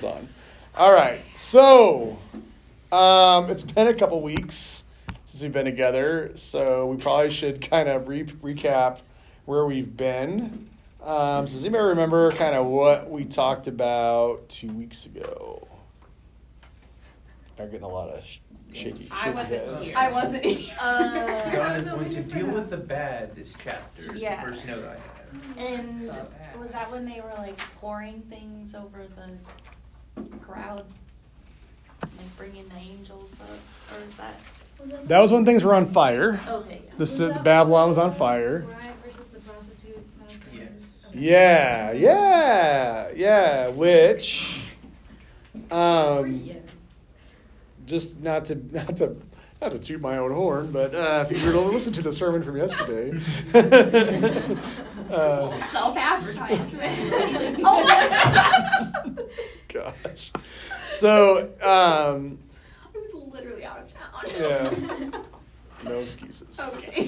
helmets on. All right, so it's been a couple weeks since we've been together, so we probably should kind of recap where we've been. So does anybody remember kind of what we talked about 2 weeks ago? I'm getting a lot of shaky. I wasn't here. God is going to deal with the bad this chapter. Yeah. The first note I have. And was that when they were like pouring things over the crowd? Like bringing the angels up? Or is that? That was when things were on fire. Okay. Yeah. The Babylon was on fire. Right, versus the prostitute. Yes. Okay. Yeah. Which, just not to toot my own horn, but if you were to listen to the sermon from yesterday, self-advertisement. Oh my gosh! So. Literally out of town. Yeah. No excuses. Okay.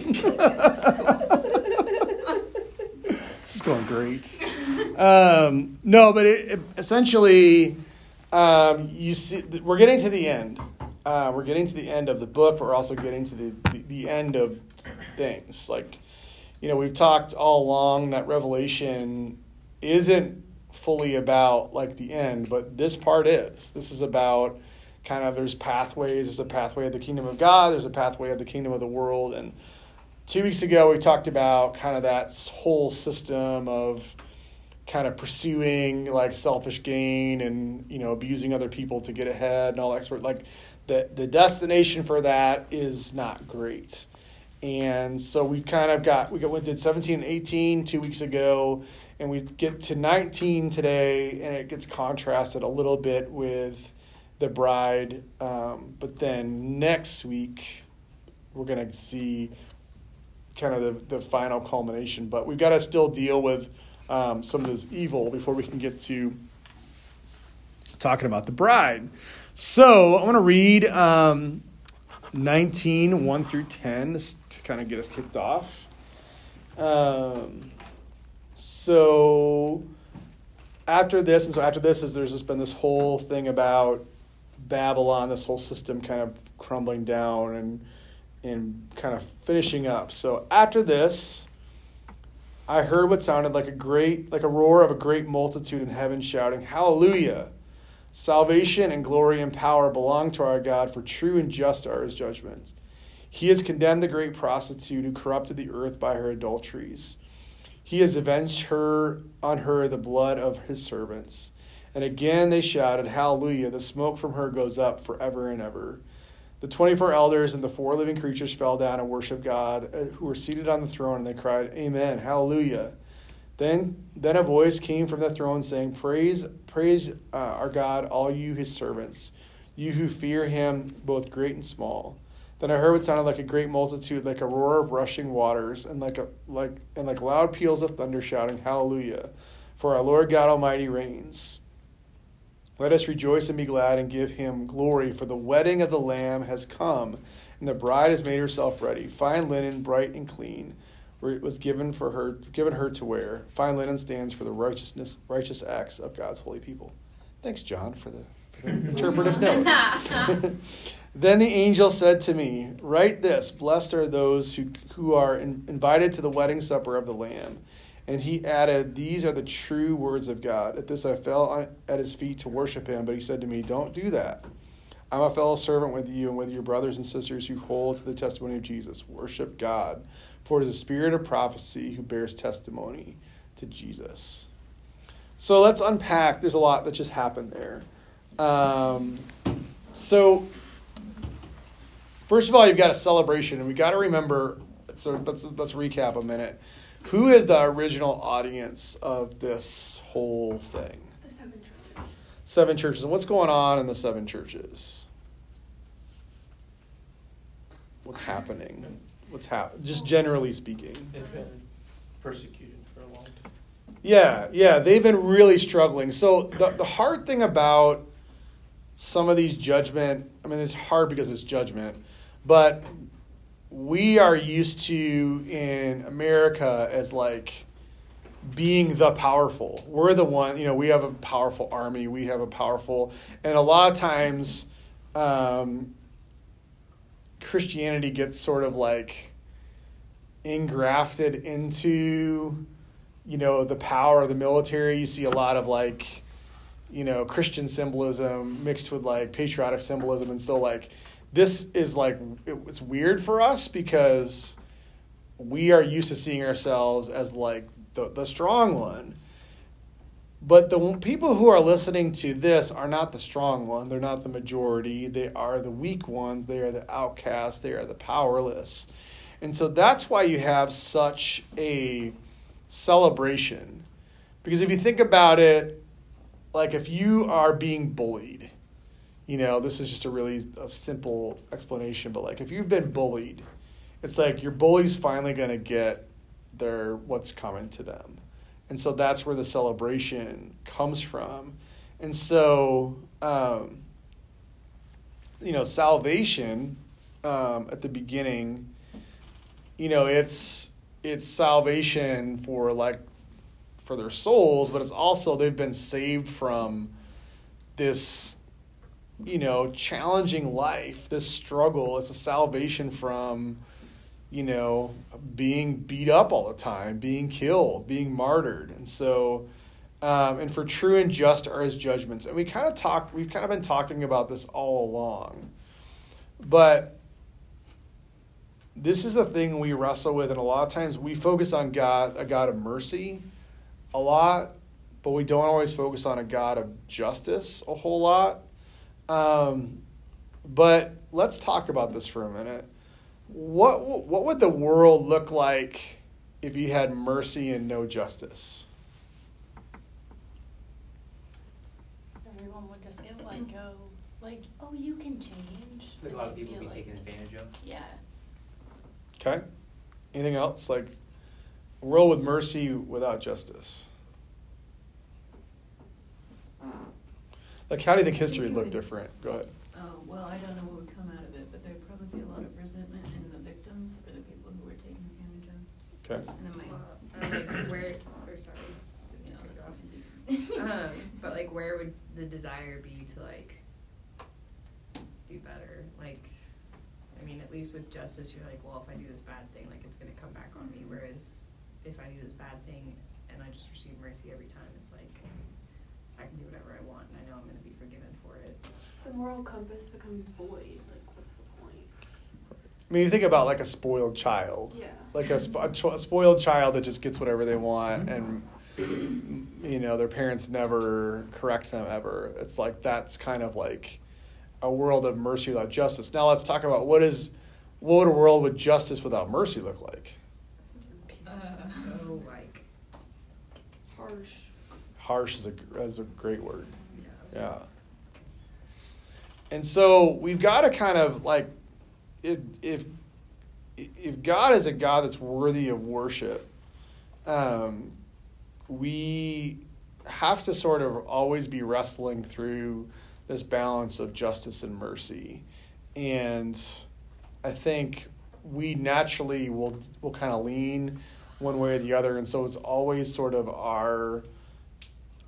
This is going great. No, but it essentially, you see, we're getting to the end. We're getting to the end of the book, but we're also getting to the end of things. Like, you know, we've talked all along that Revelation isn't fully about like the end, but this part is. This is about kind of, there's pathways. There's a pathway of the kingdom of God. There's a pathway of the kingdom of the world. And 2 weeks ago, we talked about kind of that whole system of kind of pursuing like selfish gain and, you know, abusing other people to get ahead and all that sort of, like the destination for that is not great. And so we kind of we did 17 and 18 2 weeks ago, and we get to 19 today, and it gets contrasted a little bit with the bride, but then next week we're going to see kind of the final culmination. But we've got to still deal with some of this evil before we can get to talking about the bride. So I want to read 19, 1 through 10 to kind of get us kicked off. So after this, there's just been this whole thing about Babylon, this whole system kind of crumbling down and kind of finishing up. So after this, I heard what sounded like a roar of a great multitude in heaven shouting, "Hallelujah! Salvation and glory and power belong to our God, for true and just are his judgments. He has condemned the great prostitute who corrupted the earth by her adulteries. He has avenged on her the blood of his servants." And again they shouted, "Hallelujah, the smoke from her goes up forever and ever." The 24 elders and the four living creatures fell down and worshiped God, who were seated on the throne, and they cried, "Amen, hallelujah." Then a voice came from the throne saying, Praise our God, all you his servants, you who fear him, both great and small." Then I heard what sounded like a great multitude, like a roar of rushing waters, and like loud peals of thunder shouting, "Hallelujah, for our Lord God Almighty reigns. Let us rejoice and be glad and give him glory, for the wedding of the Lamb has come, and the bride has made herself ready. Fine linen, bright and clean, where it was given her to wear. Fine linen stands for the righteous acts of God's holy people." Thanks, John, for the interpretive note. Then the angel said to me, "Write this: Blessed are those who are invited to the wedding supper of the Lamb." And he added, "These are the true words of God." At this I fell at his feet to worship him, but he said to me, "Don't do that. I'm a fellow servant with you and with your brothers and sisters who hold to the testimony of Jesus. Worship God, for it is the spirit of prophecy who bears testimony to Jesus." So let's unpack. There's a lot that just happened there. So first of all, you've got a celebration, and we've got to remember, so let's recap a minute. Who is the original audience of this whole thing? The seven churches. Seven churches. And what's going on in the seven churches? What's happening? Just generally speaking. They've been persecuted for a long time. Yeah. They've been really struggling. So the hard thing about some of these judgment, I mean, it's hard because it's judgment, but we are used to in America as like being the powerful. We're the one, you know, we have a powerful army. We have a powerful, and a lot of times Christianity gets sort of like engrafted into, you know, the power of the military. You see a lot of like, you know, Christian symbolism mixed with like patriotic symbolism. And so like, this is like, it's weird for us because we are used to seeing ourselves as like the strong one. But the people who are listening to this are not the strong one. They're not the majority. They are the weak ones. They are the outcasts. They are the powerless. And so that's why you have such a celebration. Because if you think about it, like if you are being bullied, you know, this is just a really simple explanation, but like if you've been bullied, it's like your bully's finally going to get their what's coming to them. And so that's where the celebration comes from. And so, you know, salvation at the beginning, you know, it's salvation for their souls, but it's also they've been saved from this, you know, challenging life, this struggle. It's a salvation from, you know, being beat up all the time, being killed, being martyred. And so, and for true and just are his judgments. And we've kind of been talking about this all along. But this is the thing we wrestle with. And a lot of times we focus on God, a God of mercy a lot, but we don't always focus on a God of justice a whole lot. But let's talk about this for a minute. What would the world look like if you had mercy and no justice? Everyone would just get let go. Like, oh, you can change. Like a lot of people would be taken advantage of. Yeah. Okay. Anything else? Like a world with mercy without justice. Like, how do you think history would look different? Go ahead. Oh, well, I don't know what would come out of it, but there'd probably be a lot of resentment in the victims or the people who were taken advantage of. Okay. And then but like, where would the desire be to like do better? Like, I mean, at least with justice, you're like, well, if I do this bad thing, like it's going to come back on me. Whereas if I do this bad thing and I just receive mercy every time, it's like, I can do whatever I want, and I know I'm going to be forgiven for it. The moral compass becomes void. Like, what's the point? I mean, you think about like a spoiled child. Yeah. Like a spoiled child that just gets whatever they want, and you know their parents never correct them ever. It's like that's kind of like a world of mercy without justice. Now let's talk about what would a world with justice without mercy look like? So like harsh. Harsh is a great word. Yeah. And so we've got to kind of like, if God is a God that's worthy of worship, we have to sort of always be wrestling through this balance of justice and mercy. And I think we naturally will kind of lean one way or the other. And so it's always sort of our...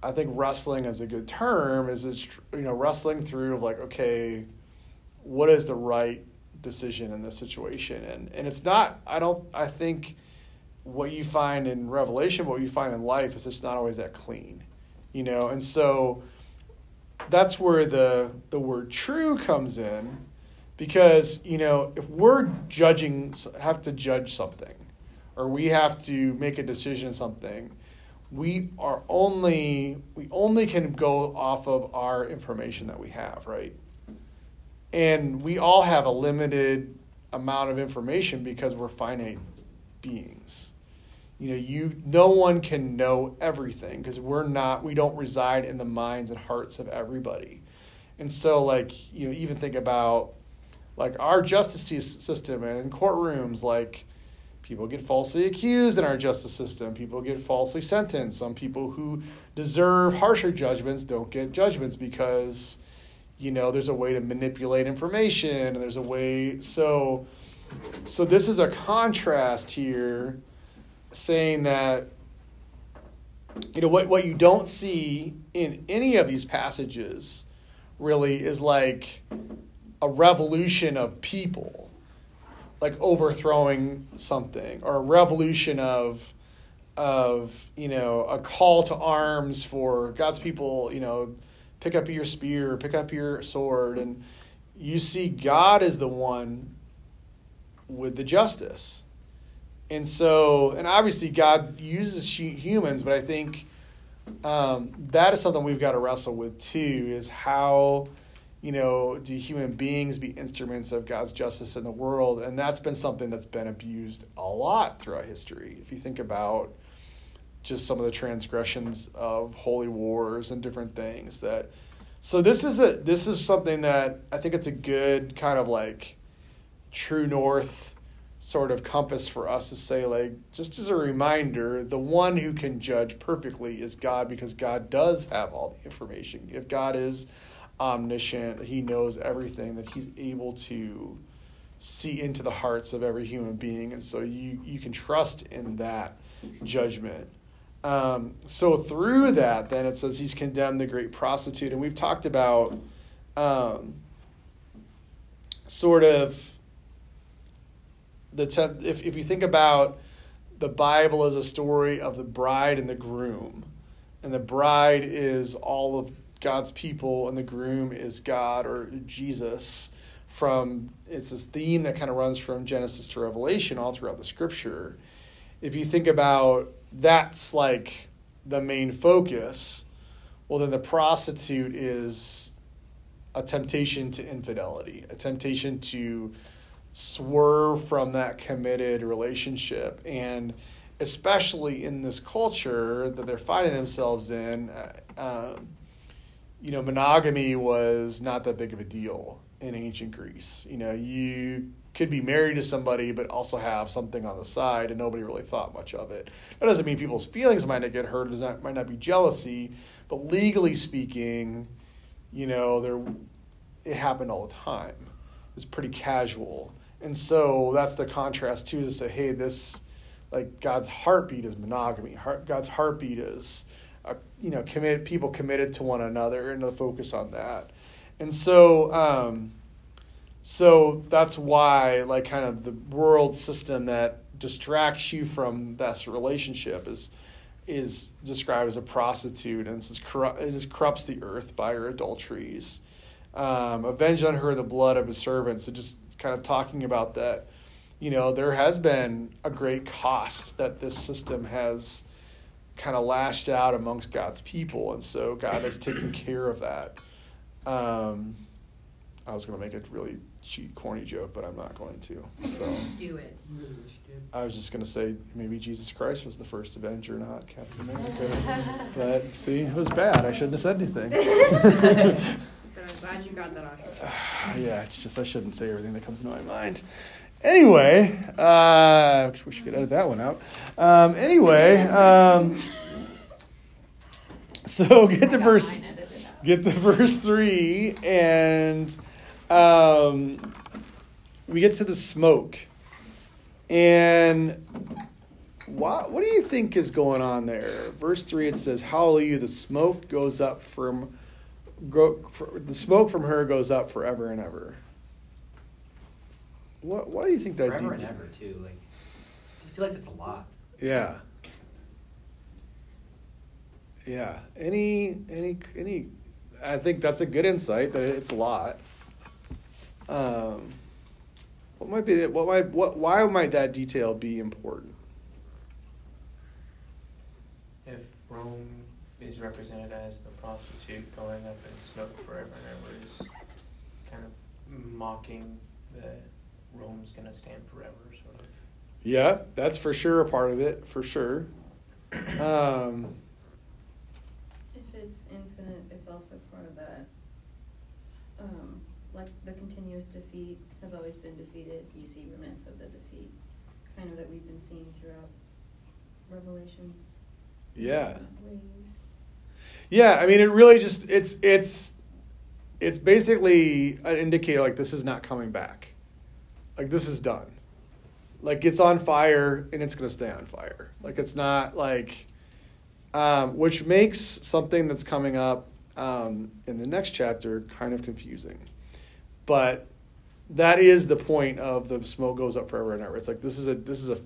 I think wrestling is a good term, is it's, you know, wrestling through of like, okay, what is the right decision in this situation? And it's not, I think what you find in Revelation, what you find in life is just not always that clean, you know? And so that's where the word true comes in, because, you know, if we're have to judge something, or we have to make a decision on something, we only can go off of our information that we have, right? And we all have a limited amount of information because we're finite beings. You know, no one can know everything because we don't reside in the minds and hearts of everybody. And so like, you know, even think about like our justice system and courtrooms, like, people get falsely accused in our justice system. People get falsely sentenced. Some people who deserve harsher judgments don't get judgments because, you know, there's a way to manipulate information. And there's a way. So this is a contrast here saying that you know, what you don't see in any of these passages really is like a revolution of people, like overthrowing something, or a revolution of, you know, a call to arms for God's people, you know, pick up your spear, pick up your sword. And you see God is the one with the justice. And so, and obviously God uses humans, but I think that is something we've got to wrestle with too, is how, you know, do human beings be instruments of God's justice in the world? And that's been something that's been abused a lot throughout history. If you think about just some of the transgressions of holy wars and different things that, so this is something that I think it's a good kind of like true north sort of compass for us to say, like, just as a reminder, the one who can judge perfectly is God, because God does have all the information. If God is omniscient, he knows everything, that he's able to see into the hearts of every human being. And so you can trust in that judgment. So through that, then it says he's condemned the great prostitute. And we've talked about sort of if you think about the Bible as a story of the bride and the groom, and the bride is all of God's people and the groom is God or Jesus, it's this theme that kind of runs from Genesis to Revelation all throughout the scripture. If you think about that's like the main focus, well, then the prostitute is a temptation to infidelity, a temptation to swerve from that committed relationship. And especially in this culture that they're finding themselves in, you know, monogamy was not that big of a deal in ancient Greece. You know, you could be married to somebody but also have something on the side, and nobody really thought much of it. That doesn't mean people's feelings might not get hurt, it might not be jealousy, but legally speaking, you know, it happened all the time. It's pretty casual. And so that's the contrast too, to say, hey, this, like, God's heartbeat is monogamy. God's heartbeat is, you know, people committed to one another, and the focus on that. And so, so that's why, like, kind of the world system that distracts you from this relationship is described as a prostitute, and it corrupts the earth by her adulteries. Avenged on her the blood of his servants. So just kind of talking about that, you know, there has been a great cost that this system has kind of lashed out amongst God's people. And so God has taken care of that. I was going to make a really cheap, corny joke, but I'm not going to. So do it. I was just going to say maybe Jesus Christ was the first Avenger, not Captain America. But see, it was bad. I shouldn't have said anything. I'm glad you got that off. Yeah, it's just I shouldn't say everything that comes into my mind. Anyway, we should edit that one out. So get to verse 3, and we get to the smoke. And what do you think is going on there? Verse 3, it says, "Hallelujah! The smoke goes up from." The smoke from her goes up forever and ever. Why do you think that forever detail? And ever too, like, I just feel like that's a lot. Yeah. Any. I think that's a good insight that it's a lot. What might be that? Why might that detail be important? If Rome is represented as the prostitute going up in smoke forever and ever, is kind of mocking that Rome's going to stand forever, sort of. Yeah, that's for sure a part of it, for sure. If it's infinite, it's also part of that. Like the continuous defeat has always been defeated. You see remnants of the defeat, kind of that we've been seeing throughout Revelations. Yeah. Yeah, I mean, it really just, it's basically an indicator, like, this is not coming back. Like, this is done. Like, it's on fire, and it's going to stay on fire. Like, it's not, like, which makes something that's coming up in the next chapter kind of confusing. But that is the point of the smoke goes up forever and ever. It's like this is a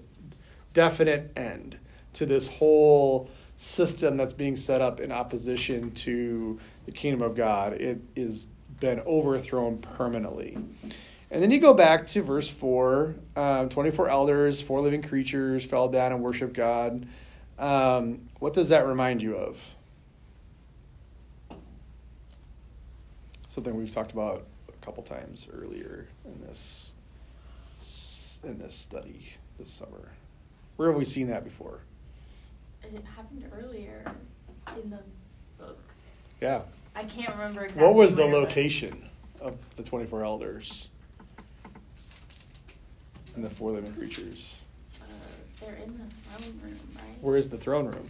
definite end to this whole system that's being set up in opposition to the kingdom of God. It is been overthrown permanently. And then you go back to verse 4, 24 elders, 4 living creatures fell down and worshiped God. What does that remind you of? Something we've talked about a couple times earlier in this study this summer. Where have we seen that before? And it happened earlier in the book. Yeah. I can't remember exactly. What was the location of the 24 elders and the 4 living creatures? They're in the throne room, right? Where is the throne room?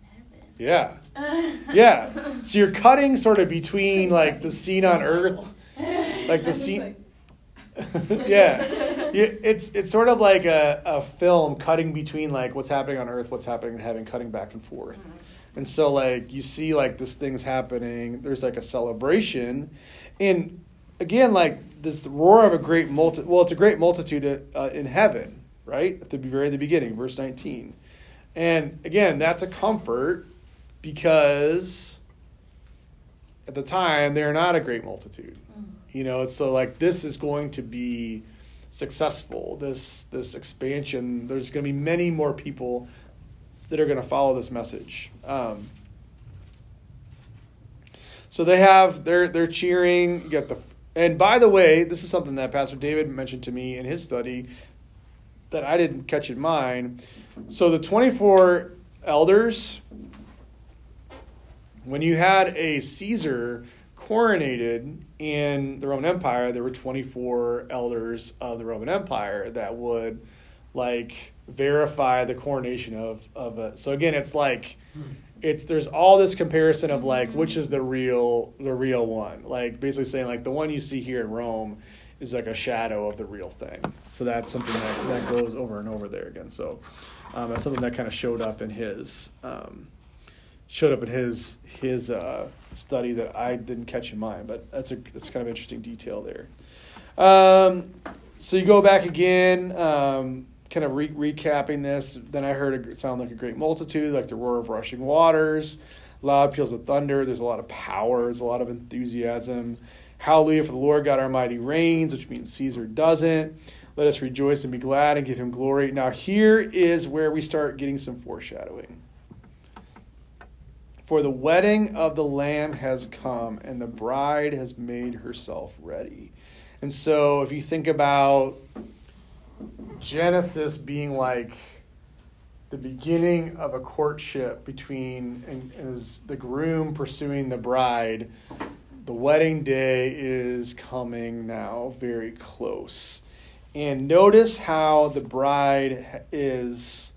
In heaven. Yeah. Yeah. So you're cutting sort of between like the scene on earth, like the scene. Yeah. It's sort of like a film cutting between like what's happening on earth, what's happening in heaven, cutting back and forth. And so like you see like this thing's happening, there's like a celebration. And again, like this roar of a great multitude, well, it's a great multitude in heaven, right? At the very beginning, verse 19. And again, that's a comfort because at the time they're not a great multitude. You know, so like this is going to be successful, this expansion. There's going to be many more people that are going to follow this message. So they have, they're cheering. You got the, and by the way, this is something that Pastor David mentioned to me in his study that I didn't catch in mine. So the 24 elders, when you had a Caesar coronated in the Roman Empire, there were 24 elders of the Roman Empire that would like verify the coronation of a, so again, it's like, it's, there's all this comparison of like, which is the real one, like basically saying like the one you see here in Rome is like a shadow of the real thing. So that's something that goes over and over there again. So that's something that kind of showed up in his study that I didn't catch in mind, but that's kind of interesting detail there. So you go back again, kind of recapping this. Then I heard it sound like a great multitude, like the roar of rushing waters, loud peals of thunder. There's a lot of power. There's a lot of enthusiasm. Hallelujah, for the Lord God Almighty reigns, which means Caesar doesn't. Let us rejoice and be glad and give him glory. Now here is where we start getting some foreshadowing. For the wedding of the Lamb has come, and the bride has made herself ready. And so if you think about Genesis being like the beginning of a courtship between, and is the groom pursuing the bride, the wedding day is coming now very close. And notice how the bride is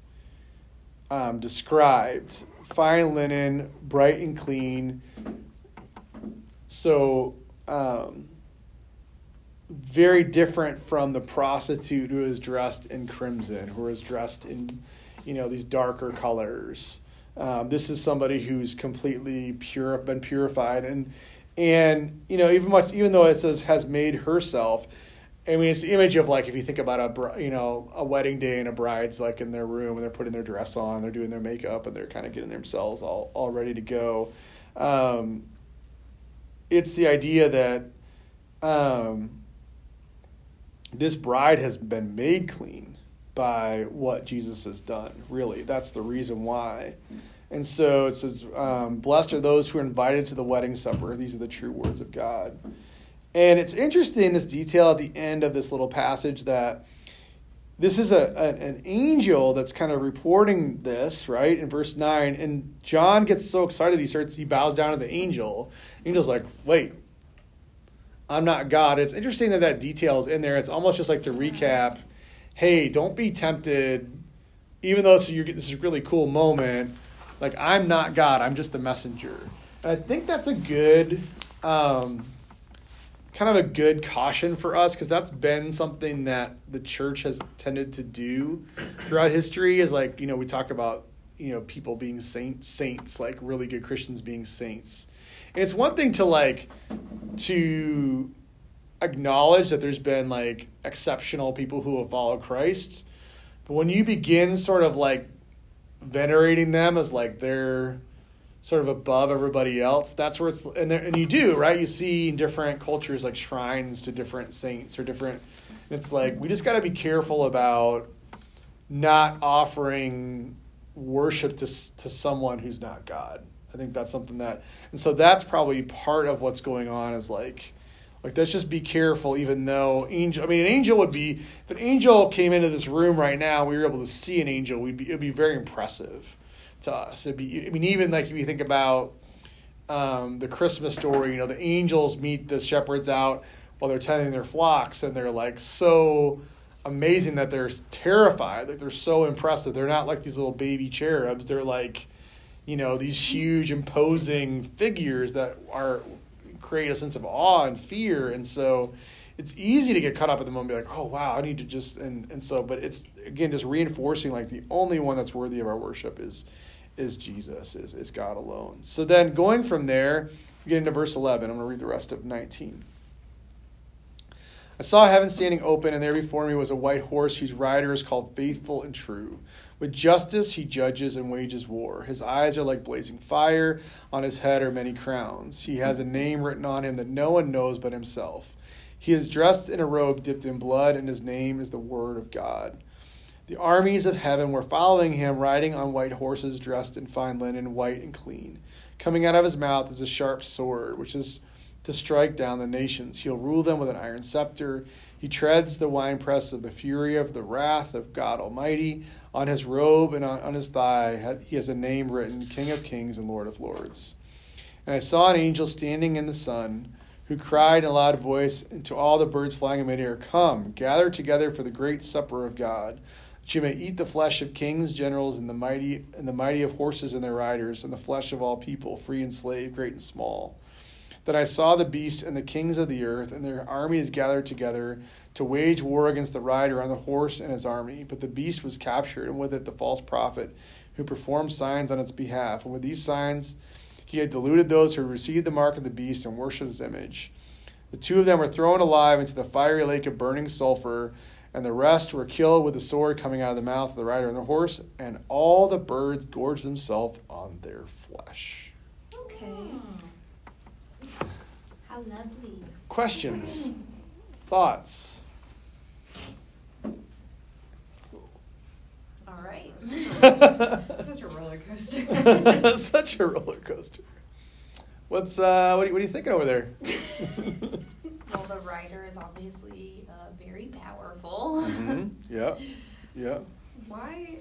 described. Fine linen, bright and clean. So very different from the prostitute who is dressed in crimson, who is dressed in, you know, these darker colors. This is somebody who's completely been purified. And you know, even though it says has made herself, I mean, it's the image of like if you think about a wedding day and a bride's like in their room and they're putting their dress on, they're doing their makeup, and they're kind of getting themselves all ready to go. It's the idea that this bride has been made clean by what Jesus has done. Really, that's the reason why. And so it says, blessed are those who are invited to the wedding supper. These are the true words of God. And it's interesting, this detail at the end of this little passage, that this is an angel that's kind of reporting this, right, in verse 9. And John gets so excited, he bows down to the angel. Angel's like, wait, I'm not God. It's interesting that detail is in there. It's almost just like to recap, hey, don't be tempted, even though this is a really cool moment. Like, I'm not God. I'm just the messenger. And I think that's a good, kind of a good caution for us, because that's been something that the church has tended to do throughout history, is like, you know, we talk about you know, people being saints, like really good Christians being saints. And it's one thing to to acknowledge that there's been exceptional people who have followed Christ, but when you begin sort of venerating them as they're sort of above everybody else, that's where it's, and you do, right? You see in different cultures shrines to different saints or different, it's we just got to be careful about not offering worship to someone who's not God. I think that's something that, and so that's probably part of what's going on is let's just be careful, even though an angel would be, if an angel came into this room right now, we were able to see an angel, it'd be very impressive to us. It'd be, even if you think about the Christmas story, the angels meet the shepherds out while they're tending their flocks, and they're so amazing that they're terrified, they're so impressive. They're not these little baby cherubs. They're these huge imposing figures that create a sense of awe and fear. And so it's easy to get caught up in the moment and be oh, wow, I need to just, and so, but it's, again, just reinforcing the only one that's worthy of our worship is Jesus, is God alone. So then going from there, we get into verse 11. I'm going to read the rest of 19. I saw heaven standing open, and there before me was a white horse whose rider is called Faithful and True. With justice he judges and wages war. His eyes are like blazing fire. On his head are many crowns. He has a name written on him that no one knows but himself. He is dressed in a robe dipped in blood, and his name is the Word of God. The armies of heaven were following him, riding on white horses, dressed in fine linen, white and clean. Coming out of his mouth is a sharp sword, which is to strike down the nations. He'll rule them with an iron scepter. He treads the winepress of the fury of the wrath of God Almighty. On his robe and on his thigh he has a name written, King of Kings and Lord of Lords. And I saw an angel standing in the sun, who cried in a loud voice to all the birds flying in midair, Come, gather together for the great supper of God, that you may eat the flesh of kings, generals, and the mighty of horses and their riders, and the flesh of all people, free and slave, great and small. Then I saw the beast and the kings of the earth, and their armies gathered together to wage war against the rider on the horse and his army. But the beast was captured, and with it the false prophet, who performed signs on its behalf. And with these signs he had deluded those who received the mark of the beast and worshipped his image. The two of them were thrown alive into the fiery lake of burning sulfur, and the rest were killed with the sword coming out of the mouth of the rider on the horse, and all the birds gorged themselves on their flesh. Okay. How lovely. Questions? Thoughts? All right. Such a roller coaster. Such a roller coaster. What's what are you thinking over there? Well, the rider is obviously very powerful. Mm-hmm. Yeah. Yeah. Why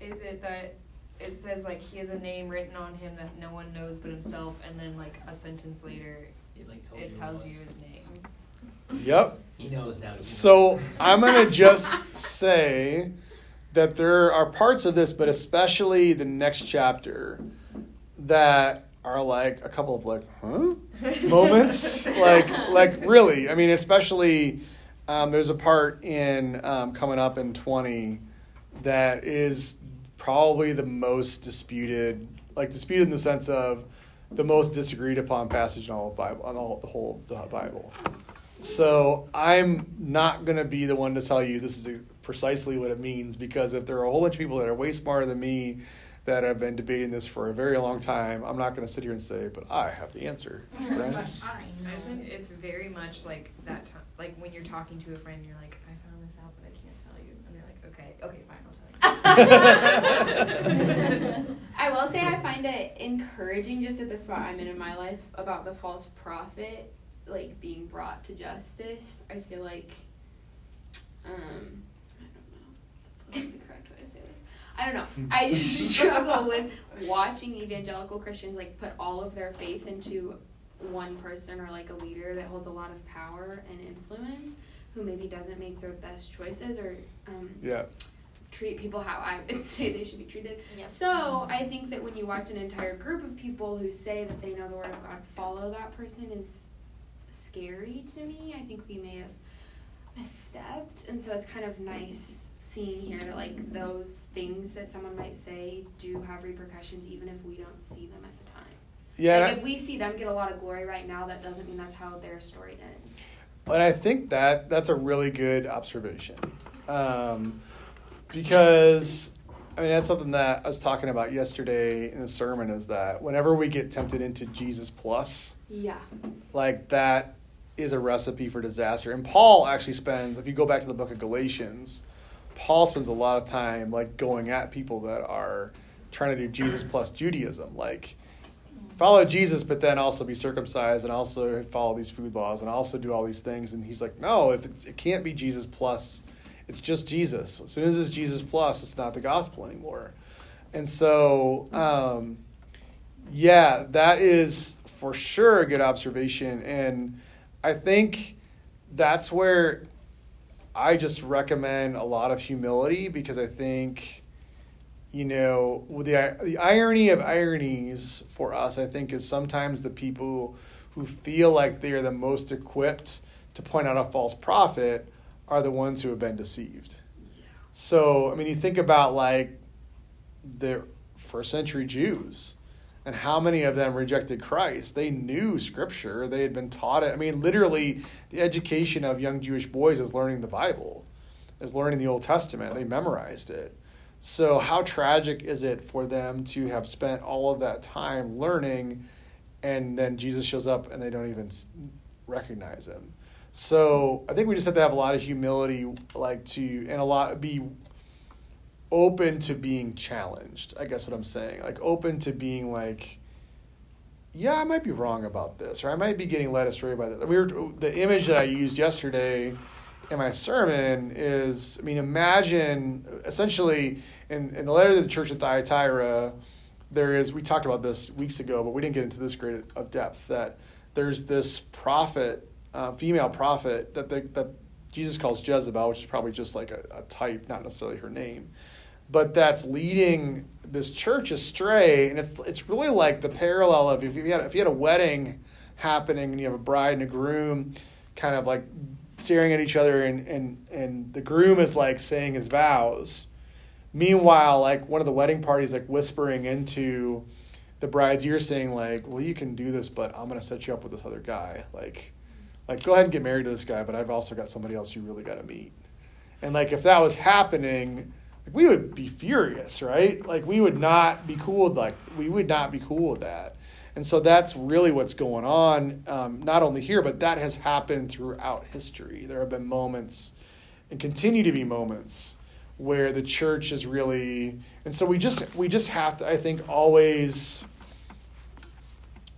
is it that it says he has a name written on him that no one knows but himself, and then a sentence later it tells you his name? Yep. He knows now. So I'm going to just say that there are parts of this, but especially the next chapter, that are a couple of huh? moments. Really. I mean, especially there's a part in coming up in 20 that is probably the most disputed, disputed in the sense of the most disagreed upon passage in all of Bible, on all the whole the Bible. So I'm not going to be the one to tell you this is precisely what it means, because if there are a whole bunch of people that are way smarter than me that have been debating this for a very long time, I'm not going to sit here and say, but I have the answer, friends. It's very much that time, when you're talking to a friend, you're I found this out, but I can't tell you. And they're okay, fine, I'll tell you. I will say I find it encouraging just at the spot I'm in my life about the false prophet, being brought to justice. I feel I don't know. That's the correct way to say this. I don't know. I just struggle with watching evangelical Christians, put all of their faith into one person or, a leader that holds a lot of power and influence, who maybe doesn't make their best choices or... yeah. Treat people how I would say they should be treated. Yep. So I think that when you watch an entire group of people who say that they know the Word of God follow that person is scary to me. I think we may have misstepped, and so it's kind of nice seeing here that like those things that someone might say do have repercussions even if we don't see them at the time. Yeah. Like if we see them get a lot of glory right now, that doesn't mean that's how their story ends. And I think that's a really good observation. Because I mean, that's something that I was talking about yesterday in the sermon, is that whenever we get tempted into Jesus plus, yeah, like that is a recipe for disaster. And Paul actually spends, if you go back to the book of Galatians, Paul spends a lot of time like going at people that are trying to do Jesus plus Judaism, like follow Jesus, but then also be circumcised and also follow these food laws and also do all these things. And he's like, no, if it can't be Jesus plus, it's just Jesus. As soon as it's Jesus plus, it's not the gospel anymore. And so, yeah, that is for sure a good observation. And I think that's where I just recommend a lot of humility, because I think, you know, the irony of ironies for us, I think, is sometimes the people who feel like they are the most equipped to point out a false prophet are the ones who have been deceived. Yeah. So, I mean, you think about like the first century Jews, and how many of them rejected Christ. They knew Scripture. They had been taught it. I mean, literally, the education of young Jewish boys is learning the Bible, is learning the Old Testament. They memorized it. So how tragic is it for them to have spent all of that time learning, and then Jesus shows up and they don't even recognize him? So I think we just have to have a lot of humility, like be open to being challenged, I guess what I'm saying. Like open to being like, yeah, I might be wrong about this, or I might be getting led astray by that. The image that I used yesterday in my sermon is, I mean, imagine essentially in the letter to the church at Thyatira, we talked about this weeks ago, but we didn't get into this great of depth, that there's this prophet, female prophet that Jesus calls Jezebel, which is probably just like a type, not necessarily her name, but that's leading this church astray. And it's really like the parallel of if you had a wedding happening and you have a bride and a groom kind of like staring at each other, and the groom is like saying his vows. Meanwhile, like one of the wedding parties like whispering into the bride's ear saying like, well, you can do this, but I'm going to set you up with this other guy. Like, go ahead and get married to this guy, but I've also got somebody else you really got to meet. And, like, if that was happening, like, we would be furious, right? Like, we would not be cool with that. And so that's really what's going on, not only here, but that has happened throughout history. There have been moments and continue to be moments where the church is really – and so we just have to, I think, always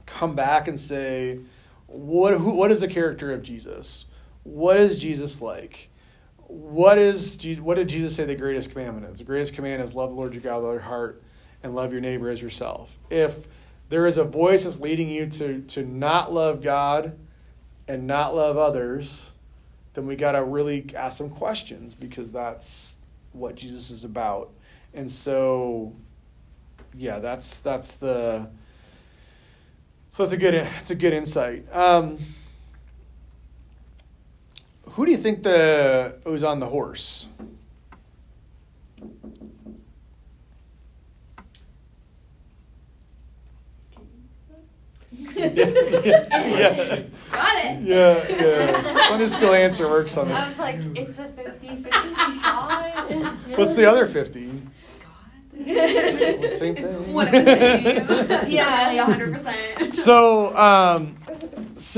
come back and say – What is the character of Jesus? What is Jesus like? What did Jesus say the greatest commandment is? The greatest command is love the Lord your God with all your heart and love your neighbor as yourself. If there is a voice that's leading you to not love God and not love others, then we got to really ask some questions, because that's what Jesus is about. And so, yeah, that's the... So it's a good insight. Who do you think was on the horse? Yeah. Got it. Yeah. Sunday school answer works on this. I was like, it's a 50-50 shot. What's the other 50? Well, same thing. One of the same. Yeah, like 100%. So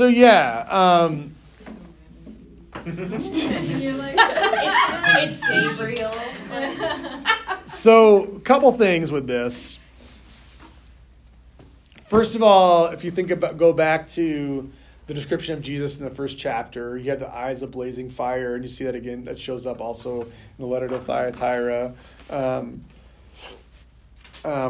yeah. It's real. So, couple things with this. First of all, if you go back to the description of Jesus in the first chapter, you have the eyes of blazing fire, and you see that again. That shows up also in the letter to Thyatira.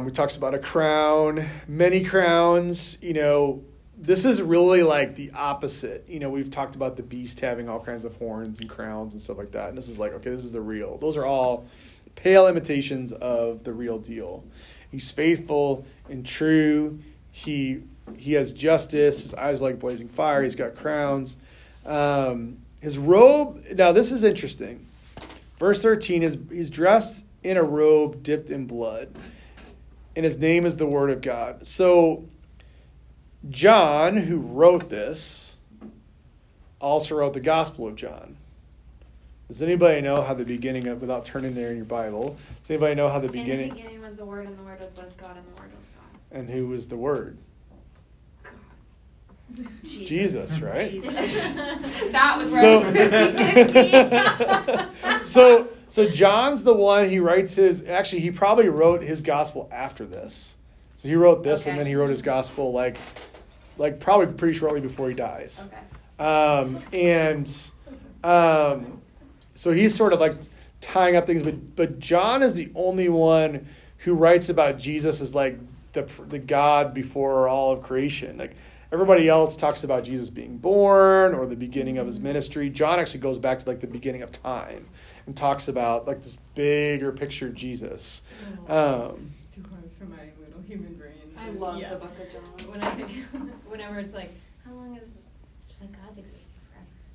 He talks about a crown, many crowns. You know, this is really like the opposite. You know, we've talked about the beast having all kinds of horns and crowns and stuff like that. And this is like, okay, this is the real. Those are all pale imitations of the real deal. He's faithful and true. He has justice. His eyes are like blazing fire. He's got crowns. His robe. Now, this is interesting. Verse 13 is he's dressed in a robe dipped in blood, and his name is the Word of God. So John, who wrote this, also wrote the Gospel of John. Does anybody know how the beginning of, without turning there in your Bible, does anybody know how the beginning? In the beginning was the Word, and the Word was with God, and the Word was God. And who was the Word? Jesus, right? Jesus. That was right. So John's the one, he writes his, actually he probably wrote his gospel after this. So he wrote this, okay, and then he wrote his gospel like probably pretty shortly before he dies. Okay. So he's sort of like tying up things, but John is the only one who writes about Jesus as like the God before all of creation. Like everybody else talks about Jesus being born or the beginning of his ministry. John actually goes back to like the beginning of time and talks about like this bigger picture of Jesus. It's too hard for my little human brain. I love the Book of John. When I think, whenever it's like, how long is just like God's existed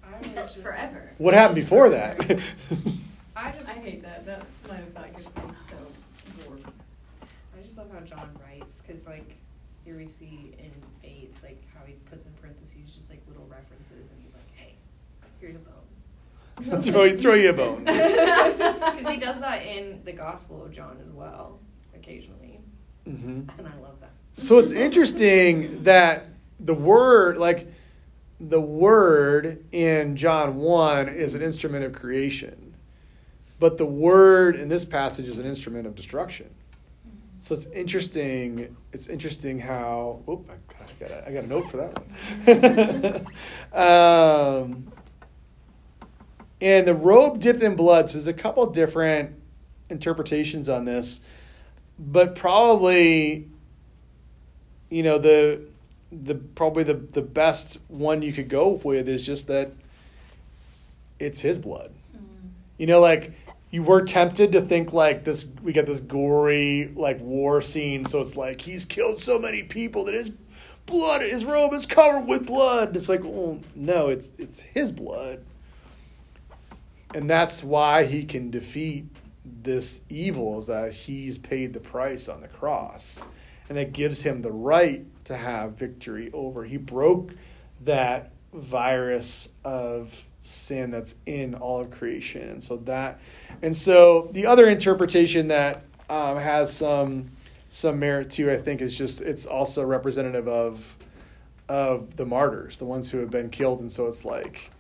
forever? Forever. What happened before that? I hate that. That line of thought gets me so bored. I just love how John writes because like here we see in 8 like how he puts in parentheses just like little references and he's like, hey, here's a bone. throw you a bone. Because he does that in the Gospel of John as well occasionally. Mm-hmm. And I love that. So it's interesting that the word in John 1 is an instrument of creation, but the word in this passage is an instrument of destruction. So it's interesting. How. Oh, I got a note for that one. And the robe dipped in blood. So there's a couple of different interpretations on this, but probably, you know, the best one you could go with is just that it's his blood. Mm-hmm. You know, like. You were tempted to think like this, we got this gory like war scene. So it's like, he's killed so many people that his blood, his robe is covered with blood. It's like, well, no, it's his blood. And that's why he can defeat this evil, is that he's paid the price on the cross. And that gives him the right to have victory over. He broke that virus of sin that's in all of creation, and so the other interpretation that has some merit too, I think, is just it's also representative of the martyrs, the ones who have been killed, and so it's like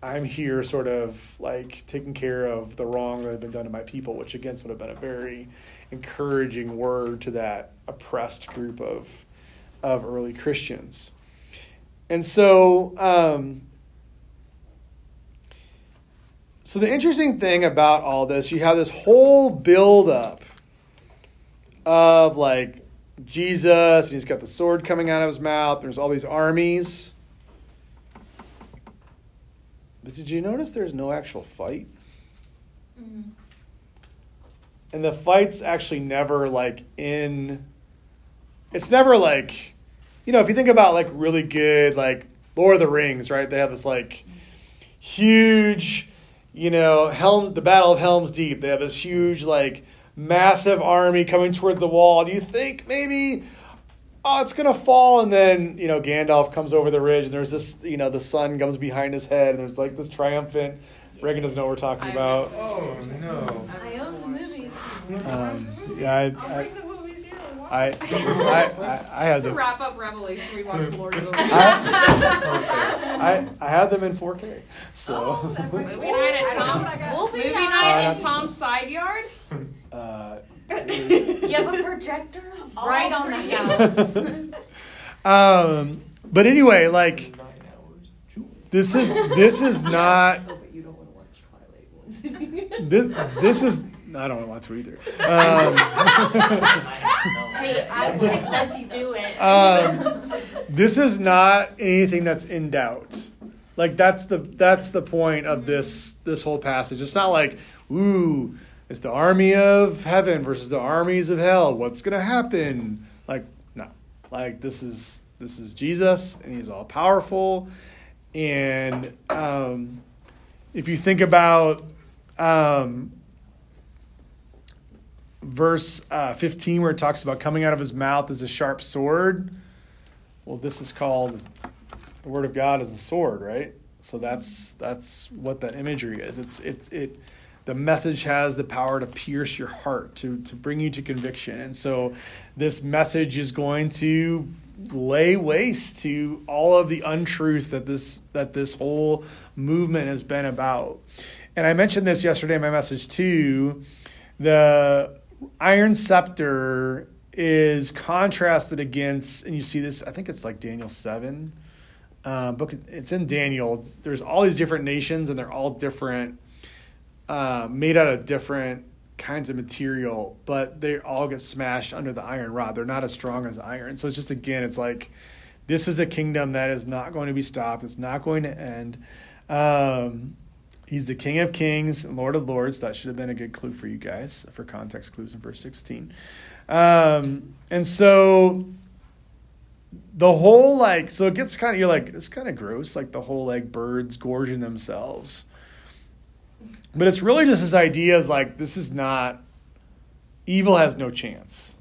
I'm here, sort of like taking care of the wrong that had been done to my people, which again would have been a very encouraging word to that oppressed group of early Christians, and so. So the interesting thing about all this, you have this whole buildup of like Jesus, and he's got the sword coming out of his mouth. There's all these armies. But did you notice there's no actual fight? Mm-hmm. And the fight's actually never like in, it's never like, you know, if you think about like really good, like Lord of the Rings, right? They have this like huge, you know, the Battle of Helm's Deep. They have this huge, like, massive army coming towards the wall. Do you think maybe, oh, it's going to fall? And then, you know, Gandalf comes over the ridge, and there's this, you know, the sun comes behind his head, and there's, like, this triumphant. Reagan doesn't know what we're talking about. Oh, no. I own the movies. I have them. To wrap up Revelation, we watched Lord of the Rings. I have them in 4K. So. Movie night at Tom's. Movie night in Tom's side yard. Do you have a projector? Right on the house. But anyway, like this is not. You don't want to watch Twilight once. This is. I don't want to either. Hey, let's do it. This is not anything that's in doubt. Like that's the point of this whole passage. It's not like, ooh, it's the army of heaven versus the armies of hell. What's gonna happen? Like no, like this is Jesus, and he's all powerful. And if you think about Verse 15, where it talks about coming out of his mouth is a sharp sword. Well, this is called, the word of God is a sword, right? So that's what that imagery is. The message has the power to pierce your heart, to bring you to conviction. And so this message is going to lay waste to all of the untruth that this whole movement has been about. And I mentioned this yesterday in my message too. The iron scepter is contrasted against, and you see this, I think it's like Daniel 7. Book. It's in Daniel. There's all these different nations, and they're all different. Made out of different kinds of material, but they all get smashed under the iron rod. They're not as strong as iron. So it's just, again, it's like, this is a kingdom that is not going to be stopped. It's not going to end. He's the King of Kings and Lord of Lords. That should have been a good clue for you guys, for context clues in verse 16. And so the whole, like, so it gets kind of, you're like, it's kind of gross. Like the whole, like, birds gorging themselves. But it's really just this idea is like, this is not, evil has no chance.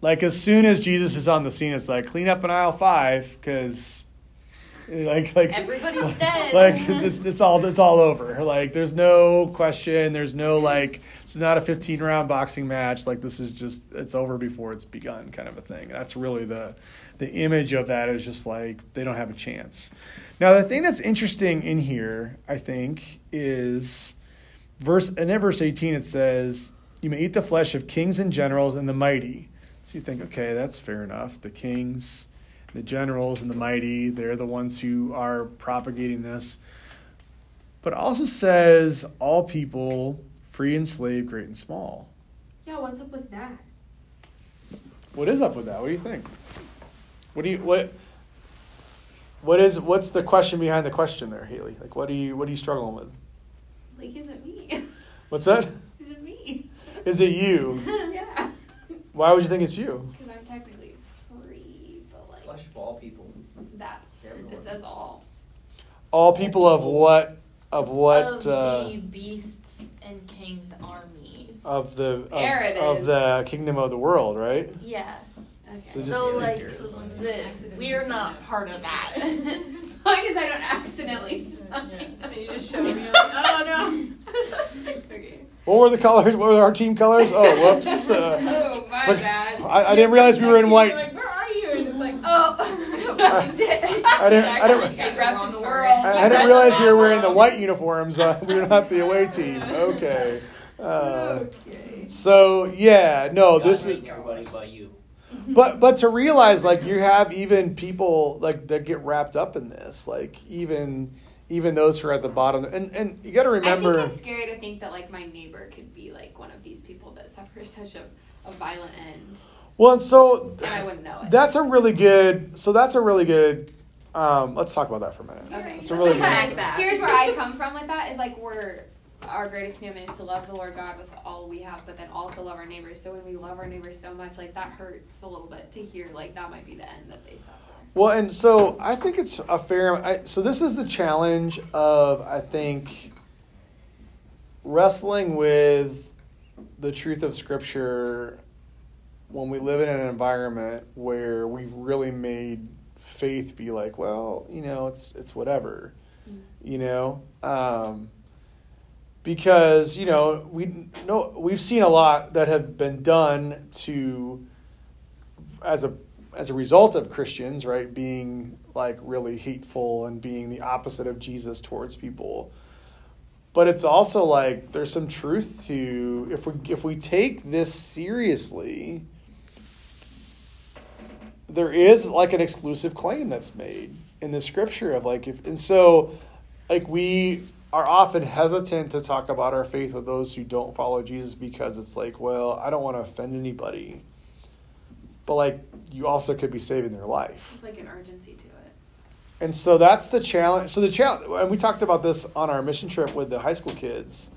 Like, as soon as Jesus is on the scene, it's like, clean up in aisle 5, because like everybody's dead. Like it's all over. Like, there's no question. There's no, like, it's not a 15-round boxing match. Like, this is just, it's over before it's begun, kind of a thing. That's really the image of that, is just like, they don't have a chance. Now, the thing that's interesting in here, I think, is verse 18, it says, you may eat the flesh of kings and generals and the mighty. So you think, okay, that's fair enough. The kings, the generals, and the mighty, they're the ones who are propagating this. But it also says all people, free and slave, great and small. Yeah, what's up with that? What is up with that? What do you think? What's the question behind the question there, Haley? Like, what are you struggling with? Like, is it me? What's that? Is it me? Is it you? Yeah. Why would you think it's you? Because I'm technically free, but like, flesh of all people. That's everyone. It says all. All people of what? Of what? Of the beasts and kings' armies. Of the kingdom of the world, right? Yeah. Okay. So like, we're not part of that. As long as I don't accidentally sign. Yeah. You just showed me. Like, oh, no. Okay. What were the colors? What were our team colors? Oh, whoops. My bad. I didn't realize we were in white. Like, where are you? And it's like, oh. I didn't realize we were wearing the white uniforms. We were not the away team. Okay. Okay. So, yeah, no, this is... Everybody but you. But to realize, like, you have even people, like, that get wrapped up in this, like, even those who are at the bottom, and you got to remember. I think it's scary to think that, like, my neighbor could be like one of these people that suffers such a violent end. Well, and so, and I wouldn't know it. That's a really good. Let's talk about that for a minute. Okay, that's a really good. Here's where I come from with that is like, our greatest commandment is to love the Lord God with all we have, but then also love our neighbors. So when we love our neighbors so much, like, that hurts a little bit to hear, like, that might be the end that they suffer. Well, and so I think it's a so this is the challenge of, I think, wrestling with the truth of Scripture when we live in an environment where we've really made faith be like, well, you know, it's whatever, you know? Because, you know, we've seen a lot that have been done to, as a result of Christians, right, being like really hateful and being the opposite of Jesus towards people. But it's also like, there's some truth to, if we take this seriously, there is like an exclusive claim that's made in the Scripture of like, if, and so like we are often hesitant to talk about our faith with those who don't follow Jesus because it's like, well, I don't want to offend anybody. But, like, you also could be saving their life. There's, like, an urgency to it. And so that's the challenge. So the challenge, and we talked about this on our mission trip with the high school kids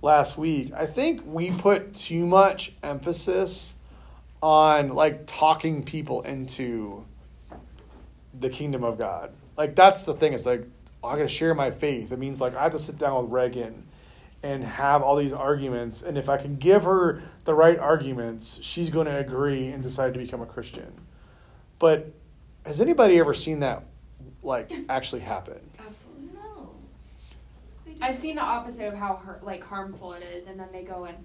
last week. I think we put too much emphasis on, like, talking people into the kingdom of God. Like, that's the thing. It's like, I got to share my faith. It means, like, I have to sit down with Reagan and have all these arguments. And if I can give her the right arguments, she's going to agree and decide to become a Christian. But has anybody ever seen that, like, actually happen? Absolutely no. I've seen the opposite of how harmful it is, and then they go and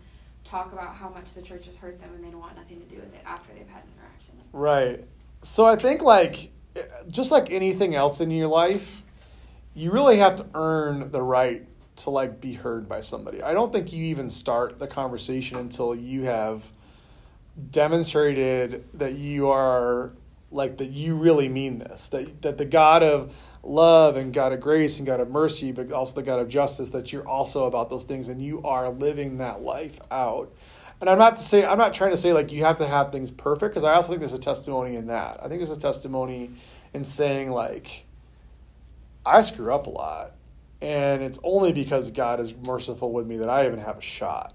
talk about how much the church has hurt them, and they don't want nothing to do with it after they've had an interaction. Right. So I think, just like anything else in your life, you really have to earn the right to, be heard by somebody. I don't think you even start the conversation until you have demonstrated that you are, that you really mean this, that the God of love and God of grace and God of mercy, but also the God of justice, that you're also about those things and you are living that life out. And I'm not trying to say you have to have things perfect, because I also think there's a testimony in that. I think there's a testimony in saying I screw up a lot, and it's only because God is merciful with me that I even have a shot.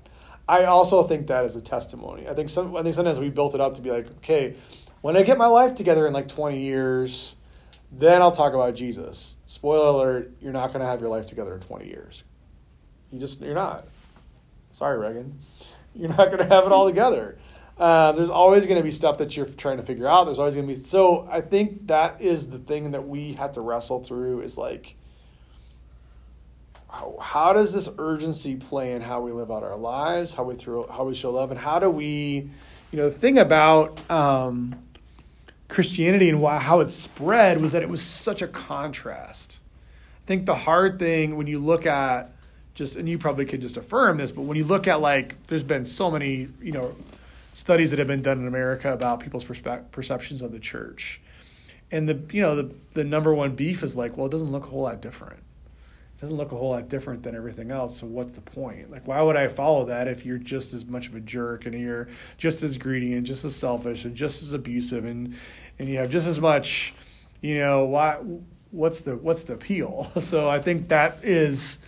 I also think that is a testimony. I think sometimes we built it up to be okay, when I get my life together in 20 years, then I'll talk about Jesus. Spoiler alert, you're not going to have your life together in 20 years. You're not. Sorry, Reagan. You're not going to have it all together. There's always going to be stuff that you're trying to figure out. There's always going to be. So I think that is the thing that we have to wrestle through is how does this urgency play in how we live out our lives, how we show love, and how do we, the thing about Christianity and how it spread was that it was such a contrast. I think the hard thing when you look at and you probably could just affirm this, but when you look at there's been so many, studies that have been done in America about people's perceptions of the church. And the number one beef is it doesn't look a whole lot different. It doesn't look a whole lot different than everything else, so what's the point? Why would I follow that if you're just as much of a jerk and you're just as greedy and just as selfish and just as abusive and you have just as much, what's the appeal? So I think that is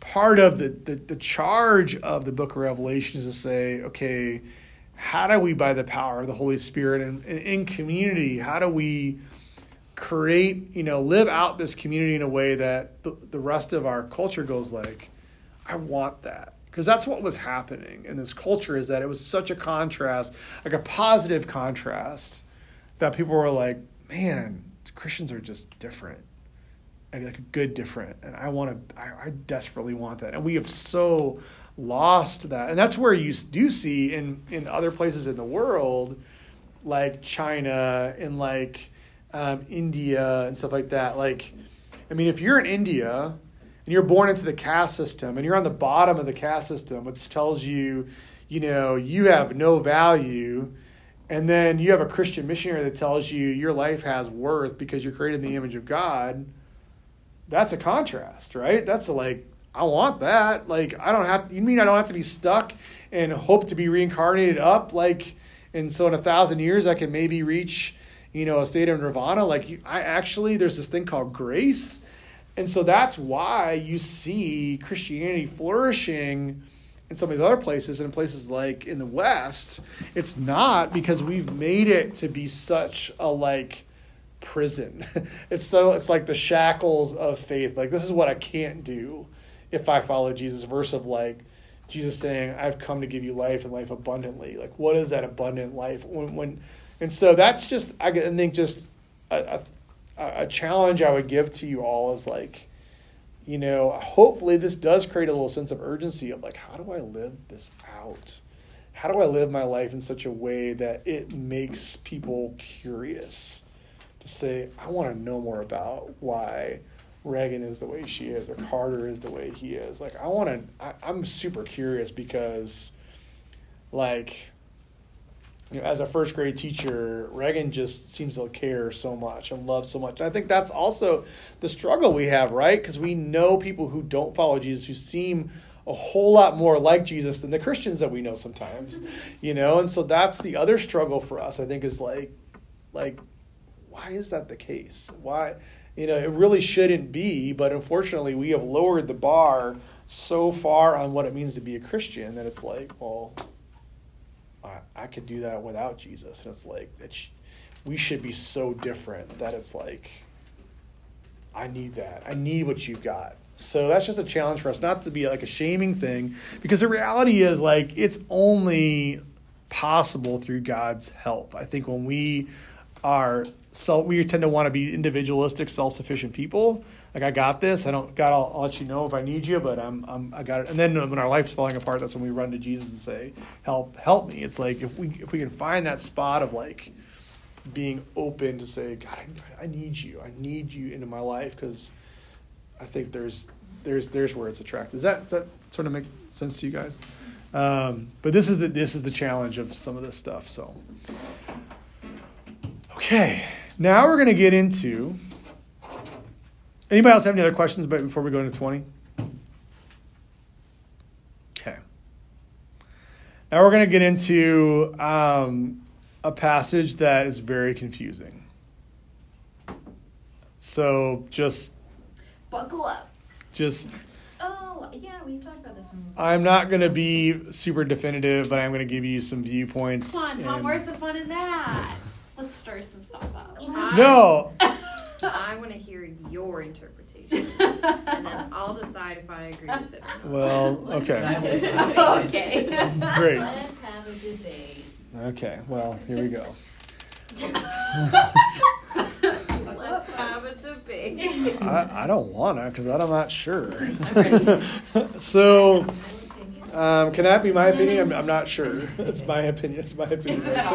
part of the charge of the book of Revelation is to say, okay, how do we, by the power of the Holy Spirit and in community, how do we create, live out this community in a way that the rest of our culture goes I want that. Because that's what was happening in this culture is that it was such a contrast, a positive contrast, that people were man, Christians are just different. And a good different. And I desperately want that. And we have so lost that. And that's where you do see in other places in the world, China and India and stuff like that. If you're in India and you're born into the caste system and you're on the bottom of the caste system, which tells you, you have no value, and then you have a Christian missionary that tells you your life has worth because you're created in the image of God, that's a contrast, right? That's I want that. I don't have to be stuck and hope to be reincarnated up? And so in 1,000 years, I can maybe reach a state of nirvana, there's this thing called grace. And so that's why you see Christianity flourishing in some of these other places, and in places in the West, it's not because we've made it to be such a prison. It's the shackles of faith. This is what I can't do if I follow Jesus, verse of Jesus saying, I've come to give you life and life abundantly. What is that abundant life? And so that's just, I think, just a challenge I would give to you all is hopefully this does create a little sense of urgency of how do I live this out? How do I live my life in such a way that it makes people curious to say, I want to know more about why Reagan is the way she is or Carter is the way he is. I'm super curious because as a first grade teacher, Reagan just seems to care so much and love so much. And I think that's also the struggle we have, right? Because we know people who don't follow Jesus who seem a whole lot more like Jesus than the Christians that we know sometimes, And so that's the other struggle for us, I think, is why is that the case? Why, it really shouldn't be, but unfortunately we have lowered the bar so far on what it means to be a Christian that it's I could do that without Jesus. And we should be so different that I need that. I need what you've got. So that's just a challenge for us, not to be like a shaming thing, because the reality is like it's only possible through God's help. I think when we tend to want to be individualistic, self-sufficient people. Like, I got this. I don't. God, I'll let you know if I need you, but I got it. And then when our life's falling apart, that's when we run to Jesus and say, "Help me." It's like if we can find that spot of like being open to say, "God, I need you. I need you into my life," because I think there's where it's attractive. Does that sort of make sense to you guys? But this is the challenge of some of this stuff. So. Okay, now we're going to get into, anybody else have any other questions before we go into 20? Okay. Now we're going to get into a passage that is very confusing. So just... buckle up. Just... oh, yeah, we've talked about this one. I'm not going to be super definitive, but I'm going to give you some viewpoints. Come on, Tom, where's the fun in that? Let's stir some stuff up. No. I want to hear your interpretation. And then I'll decide if I agree with it or not. Well, okay. Okay. Great. Let's have a debate. Okay, well, here we go. Let's have a debate. I don't want to because I'm not sure. I'm ready. So... can that be my opinion? I'm not sure. It's my opinion. Is it all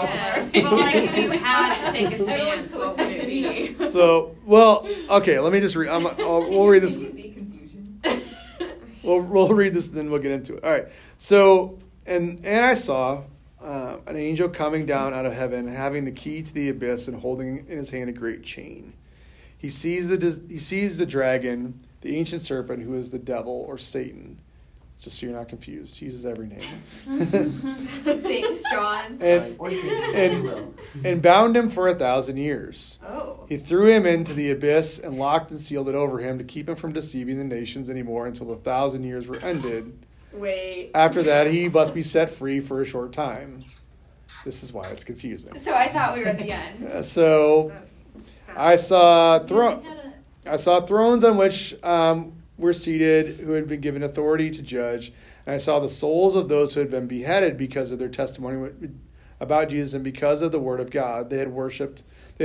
there? Well, like, if you had to take a stance, what would it be? So, well, okay, let me just read. We'll read this. We'll read this, and then we'll get into it. All right. So, and I saw an angel coming down out of heaven, having the key to the abyss and holding in his hand a great chain. He sees the dragon, the ancient serpent, who is the devil or Satan. Just so you're not confused. He uses every name. Thanks, John. And bound him for 1,000 years. Oh. He threw him into the abyss and locked and sealed it over him to keep him from deceiving the nations anymore until 1,000 years were ended. Wait. After that, he must be set free for a short time. This is why it's confusing. So I thought we were at the end. So I saw thrones on which... were seated, who had been given authority to judge. And I saw the souls of those who had been beheaded because of their testimony about Jesus and because of the word of God. They had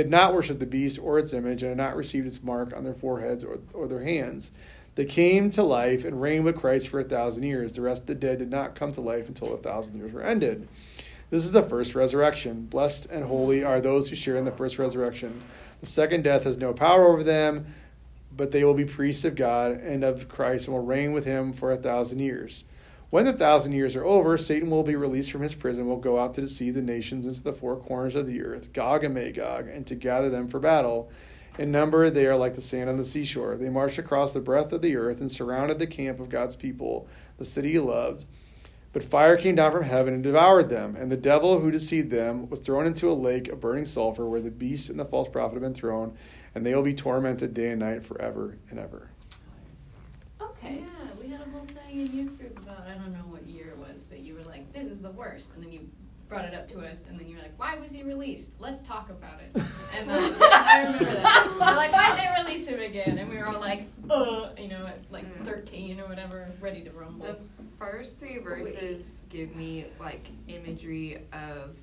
not worshipped the beast or its image and had not received its mark on their foreheads or their hands. They came to life and reigned with Christ for 1,000 years. The rest of the dead did not come to life until 1,000 years were ended. This is the first resurrection. Blessed and holy are those who share in the first resurrection. The second death has no power over them, but they will be priests of God and of Christ and will reign with him for 1,000 years. When the 1,000 years are over, Satan will be released from his prison, will go out to deceive the nations into the four corners of the earth, Gog and Magog, and to gather them for battle. In number, they are like the sand on the seashore. They marched across the breadth of the earth and surrounded the camp of God's people, the city he loved. But fire came down from heaven and devoured them, and the devil who deceived them was thrown into a lake of burning sulfur where the beast and the false prophet have been thrown, and they will be tormented day and night forever and ever. Okay. Yeah, we had a whole thing in youth group about, I don't know what year it was, but you were like, this is the worst. And then you brought it up to us, and then you were like, why was he released? Let's talk about it. And then, I remember that. We're like, why'd they release him again? And we were all like, you know, at like 13 or whatever, ready to rumble. The first three verses give me like imagery of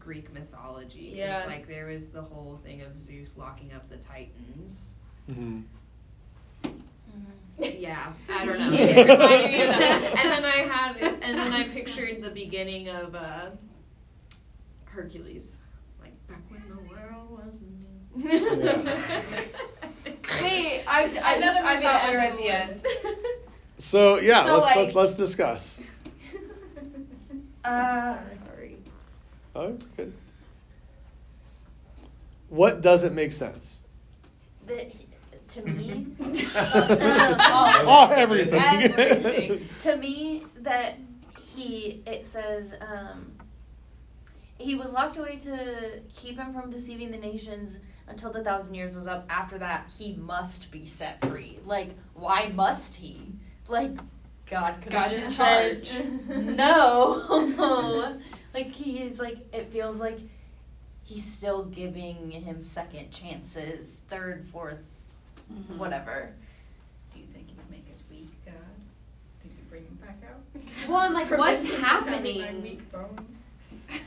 Greek mythology. Yeah. It's like there was the whole thing of Zeus locking up the Titans. Mm-hmm. Mm-hmm. Yeah, I don't know. It reminded me of that. And then I pictured the beginning of Hercules, like back when the world wasn't new. Yeah. Wait, I thought we were at the end. So yeah, so let's discuss. Oh, good. What doesn't make sense? To me, everything. To me, that it says he was locked away to keep him from deceiving the nations until the 1,000 years was up. After that, he must be set free. Like, why must he? Like, God could have just said no. Like, he's like, it feels like he's still giving him second chances, third, fourth, whatever. Do you think he's make us weak, God? Did you bring him back out? Well, and like, what's happening? Weak bones.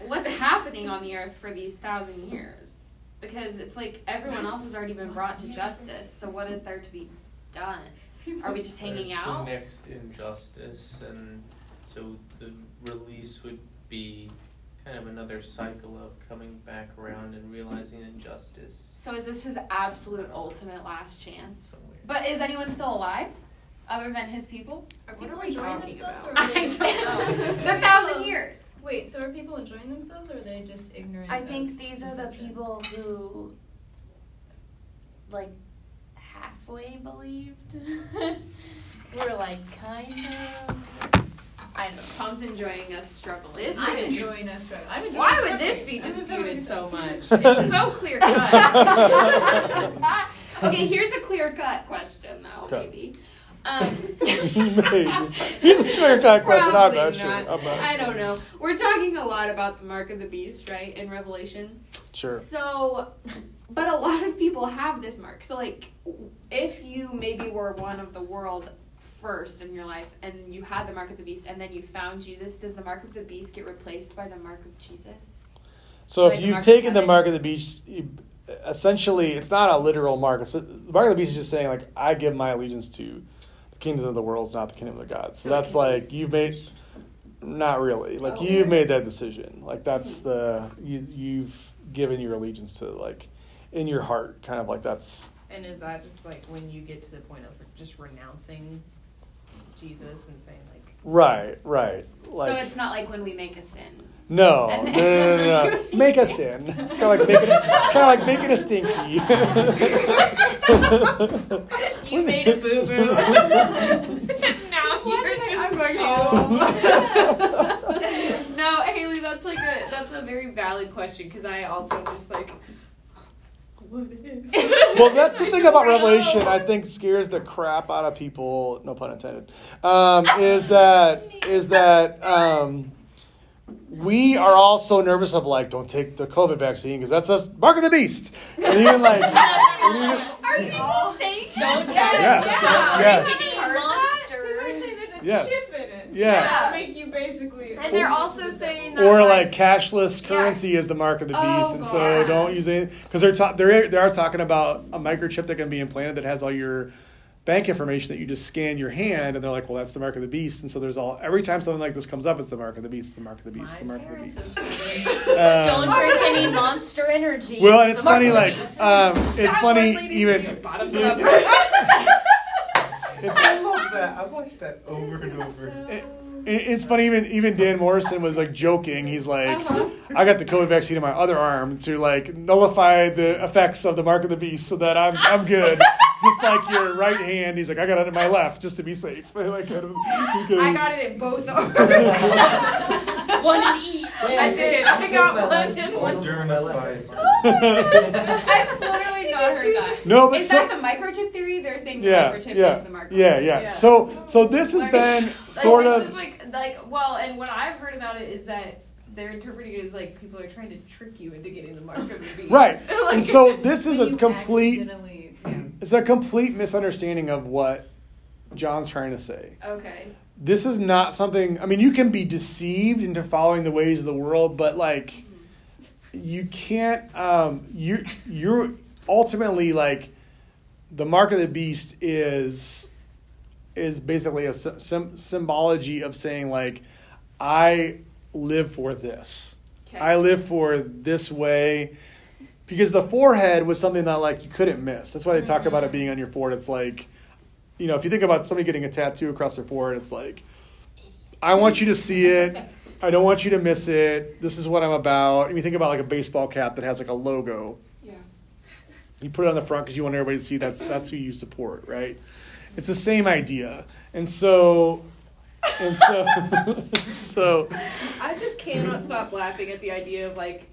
What's happening on the earth for these 1,000 years? Because it's like everyone else has already been brought to justice. So what is there to be done? Are we just hanging out? The next injustice, and so the release would be kind of another cycle of coming back around and realizing injustice. So is this his absolute ultimate last chance? Somewhere. But is anyone still alive other than his people? Are people enjoying themselves? Or are they the 1,000 years. Wait, so are people enjoying themselves, or are they just ignorant? I think these are the people who, like, halfway believed. We're like, kind of. I don't know. Tom's enjoying us struggle, isn't it? I'm enjoying us struggle. Why would this be disputed so much? It's so clear cut. Okay, here's a clear cut question, though, maybe. Here's a clear cut question. I'm not sure. I don't know. We're talking a lot about the mark of the beast, right, in Revelation? Sure. So, but a lot of people have this mark. So, like, if you maybe were one of the world first in your life, and you had the mark of the beast, and then you found Jesus, does the mark of the beast get replaced by the mark of Jesus? So if you've taken the mark of the beast, essentially, it's not a literal mark. It's, the mark of the beast is just saying, like, I give my allegiance to the kingdoms of the world, not the kingdom of God. So that's like, you've made, not really, like, you've made that decision. Like, that's the, you've given your allegiance to, like, in your heart, kind of like that's. And is that just like when you get to the point of just renouncing Jesus and saying, like, right, like, so it's not like when we make a sin. No. Make a sin. It's kind of like making a stinky. You made a boo boo. Now you're just going home. No, Haley, that's a very valid question, because I also just like. Well, that's the thing about Revelation, I think, scares the crap out of people, no pun intended, is that we are all so nervous of, like, don't take the COVID vaccine because that's us, mark of the beast. And even like, are people saying don't take Yes. Chip in it. Yeah. Make you basically. And they're also saying. Or like cashless currency is the mark of the beast, and so don't use it because they are talking about a microchip that can be implanted that has all your bank information that you just scan your hand, and they're like, well, that's the mark of the beast, and so there's all every time something like this comes up, it's the mark of the beast, the mark of the beast. Don't drink any Monster Energy. Well, and it's funny, like it's funny even. I love that. I watched that over and over. So it's funny. Even Dan Morrison was like joking. He's like, I got the COVID vaccine in my other arm to like nullify the effects of the mark of the beast, so that I'm good. Just like your right hand. He's like, I got it in my left just to be safe. Like, I got it in both arms. One in each. I did. I got one in one. Oh my God. I've literally not heard that. No, but is that the microchip theory? They're saying the microchip is the mark. Yeah. So this has been sort of. This is like, well, and what I've heard about it is that they're interpreting it as like people are trying to trick you into getting the mark of the beast. Right. Like, and so this is a complete. It's a complete misunderstanding of what John's trying to say. Okay. This is not something, I mean, you can be deceived into following the ways of the world, but like you can't, you're ultimately like the mark of the beast is basically a symbology of saying like, I live for this. Okay. I live for this way. Because the forehead was something that, like, you couldn't miss. That's why they talk about it being on your forehead. It's like, you know, if you think about somebody getting a tattoo across their forehead, it's like, I want you to see it. I don't want you to miss it. This is what I'm about. And you think about, like, a baseball cap that has, like, a logo. Yeah. You put it on the front because you want everybody to see that's who you support, right? It's the same idea. And so, so. I just cannot stop laughing at the idea of, like,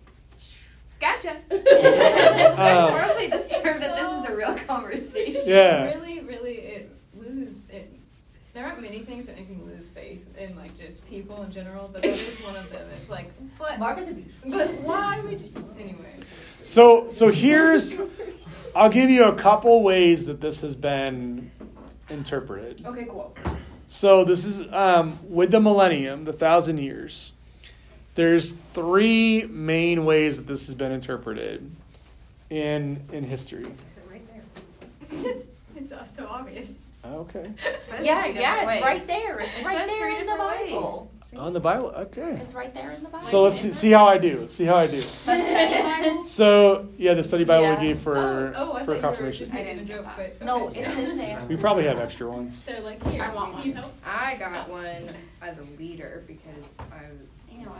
gotcha. I'm horribly disturbed that this is a real conversation. Yeah. Really, it loses it. There aren't many things that make me lose faith in, like, just people in general, but that is one of them. It's like, but mark of the beast. But why would you? Anyway. So here's, I'll give you a couple ways that this has been interpret it. Okay, cool. So this is with the millennium, the 1,000 years. There's three main ways that this has been interpreted in history. Is it right there? It's so obvious. Okay. Yeah, it's right there. It's right there in the Bible. On the Bible, okay. It's right there in the Bible. So let's see how I do. See how I do. So yeah, the study Bible we gave for confirmation. I didn't joke, but no, it's in there. We probably have extra ones. So like here, I want one. I got one as a leader because I know.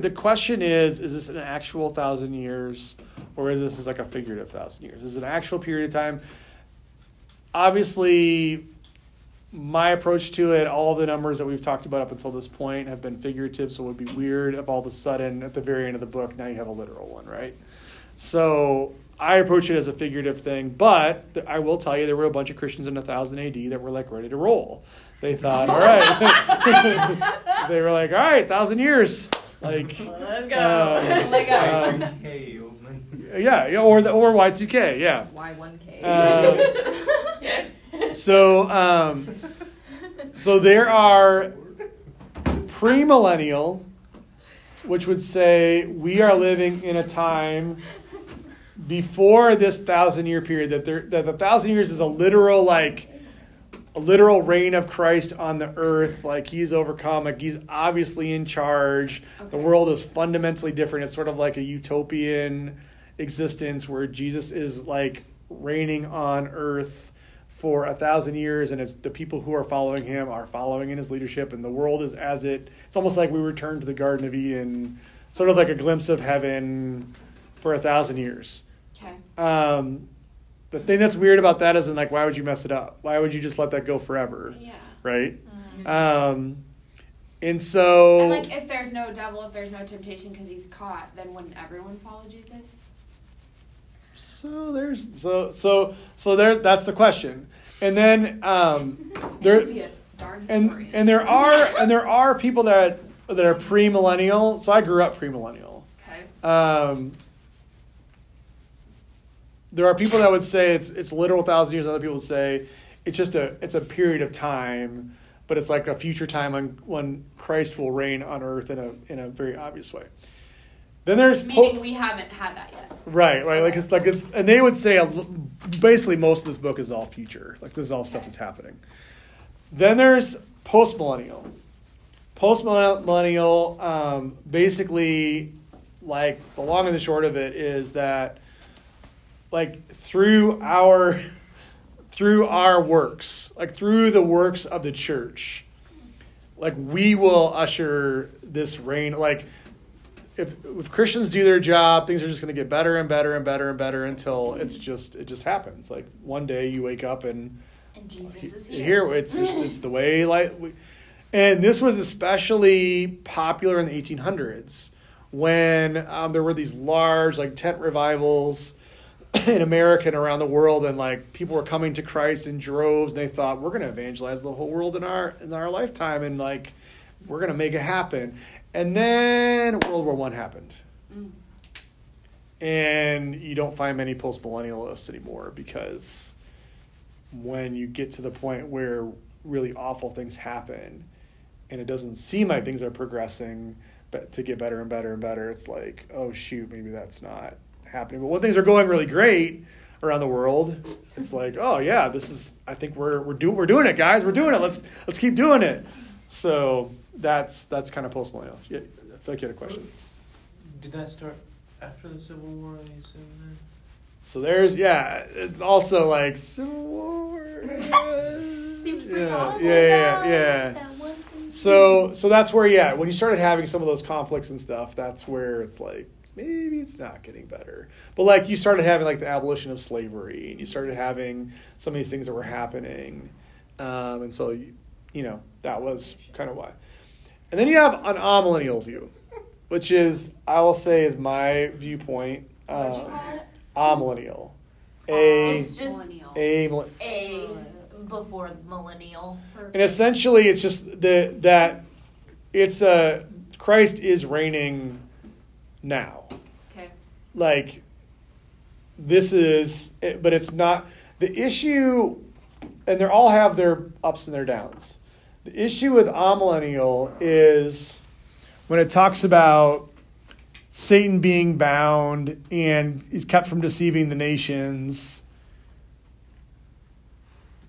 The question is this an actual 1,000 years, or is this like a figurative 1,000 years? Is it an actual period of time? Obviously, my approach to it, all the numbers that we've talked about up until this point have been figurative, so it would be weird if all of a sudden at the very end of the book, now you have a literal one, right? So I approach it as a figurative thing, but I will tell you there were a bunch of Christians in 1000 AD that were like ready to roll. They thought, all right. They were like, all right, 1,000 years. Like, let's go. Yeah, or Y2K, yeah. Y1K. So there are premillennial, which would say we are living in a time before this 1,000 year period, that the 1,000 years is a literal reign of Christ on the earth. Like he's overcome, like he's obviously in charge. Okay. The world is fundamentally different. It's sort of like a utopian existence where Jesus is like reigning on earth for 1,000 years, and it's the people who are following him are following in his leadership, and the world is it's almost like we return to the Garden of Eden, sort of like a glimpse of heaven for 1,000 years. Okay. The thing that's weird about that is, why would you mess it up? Why would you just let that go forever? Yeah. Right? Mm-hmm. And so... And, if there's no devil, if there's no temptation because he's caught, then wouldn't everyone follow Jesus? So that's the question. And then, there... It should be a darn story. And there are people that are premillennial. So I grew up premillennial. Okay. There are people that would say it's literal 1,000 years. Other people would say it's just a period of time, but it's like a future time when Christ will reign on earth in a very obvious way. Then there's meaning we haven't had that yet. Right. Okay. And they would say basically most of this book is all future. Like this is all stuff that's happening. Then there's postmillennial. Postmillennial, basically, the long and the short of it is that. Through our works, through the works of the church, we will usher this reign. If Christians do their job, things are just going to get better and better and better and better until it just happens. One day you wake up and Jesus is here. It's the way. And this was especially popular in the 1800s when there were these large tent revivals in America and around the world, and people were coming to Christ in droves, and they thought we're going to evangelize the whole world in our lifetime, and we're going to make it happen. And then World War I happened, and you don't find many postmillennialists anymore, because when you get to the point where really awful things happen, and it doesn't seem like things are progressing but to get better and better and better, it's oh shoot, maybe that's not happening. But when things are going really great around the world, it's oh yeah, this is, I think we're doing it, guys. We're doing it. Let's keep doing it. So that's kind of postmillennial. I feel like you had a question. Did that start after the Civil War? So there's it's also Civil War. Seems pretty awful. Yeah. So that's where when you started having some of those conflicts and stuff, that's where it's maybe it's not getting better. But you started having the abolition of slavery, and you started having some of these things that were happening. And so, that was kind of why. And then you have an amillennial view, which is, I will say, is my viewpoint. Amillennial. It's just a before millennial. And essentially it's just that it's Christ is reigning now. Okay. like, this is, but it's not the issue, and they all have their ups and their downs. The issue with amillennial is when it talks about Satan being bound and he's kept from deceiving the nations,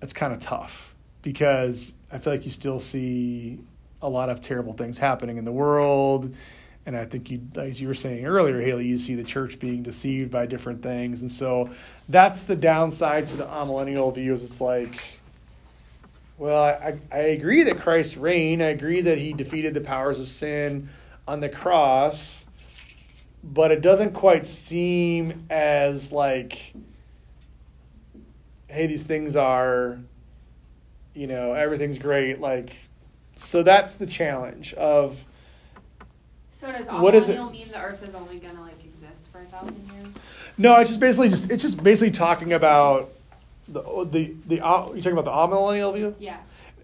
that's kind of tough because I feel like you still see a lot of terrible things happening in the world. And I think, you, as you were saying earlier, Haley, you see the church being deceived by different things. And so that's the downside to the amillennial view is it's like, well, I agree that Christ reigned. I agree that he defeated the powers of sin on the cross. But it doesn't quite seem as like, hey, these things are, you know, everything's great. Like, so that's the challenge of... So does amillennial mean the earth is only going to like exist for 1,000 years? No, it's just basically talking about the you're talking about the amillennial view? Yeah.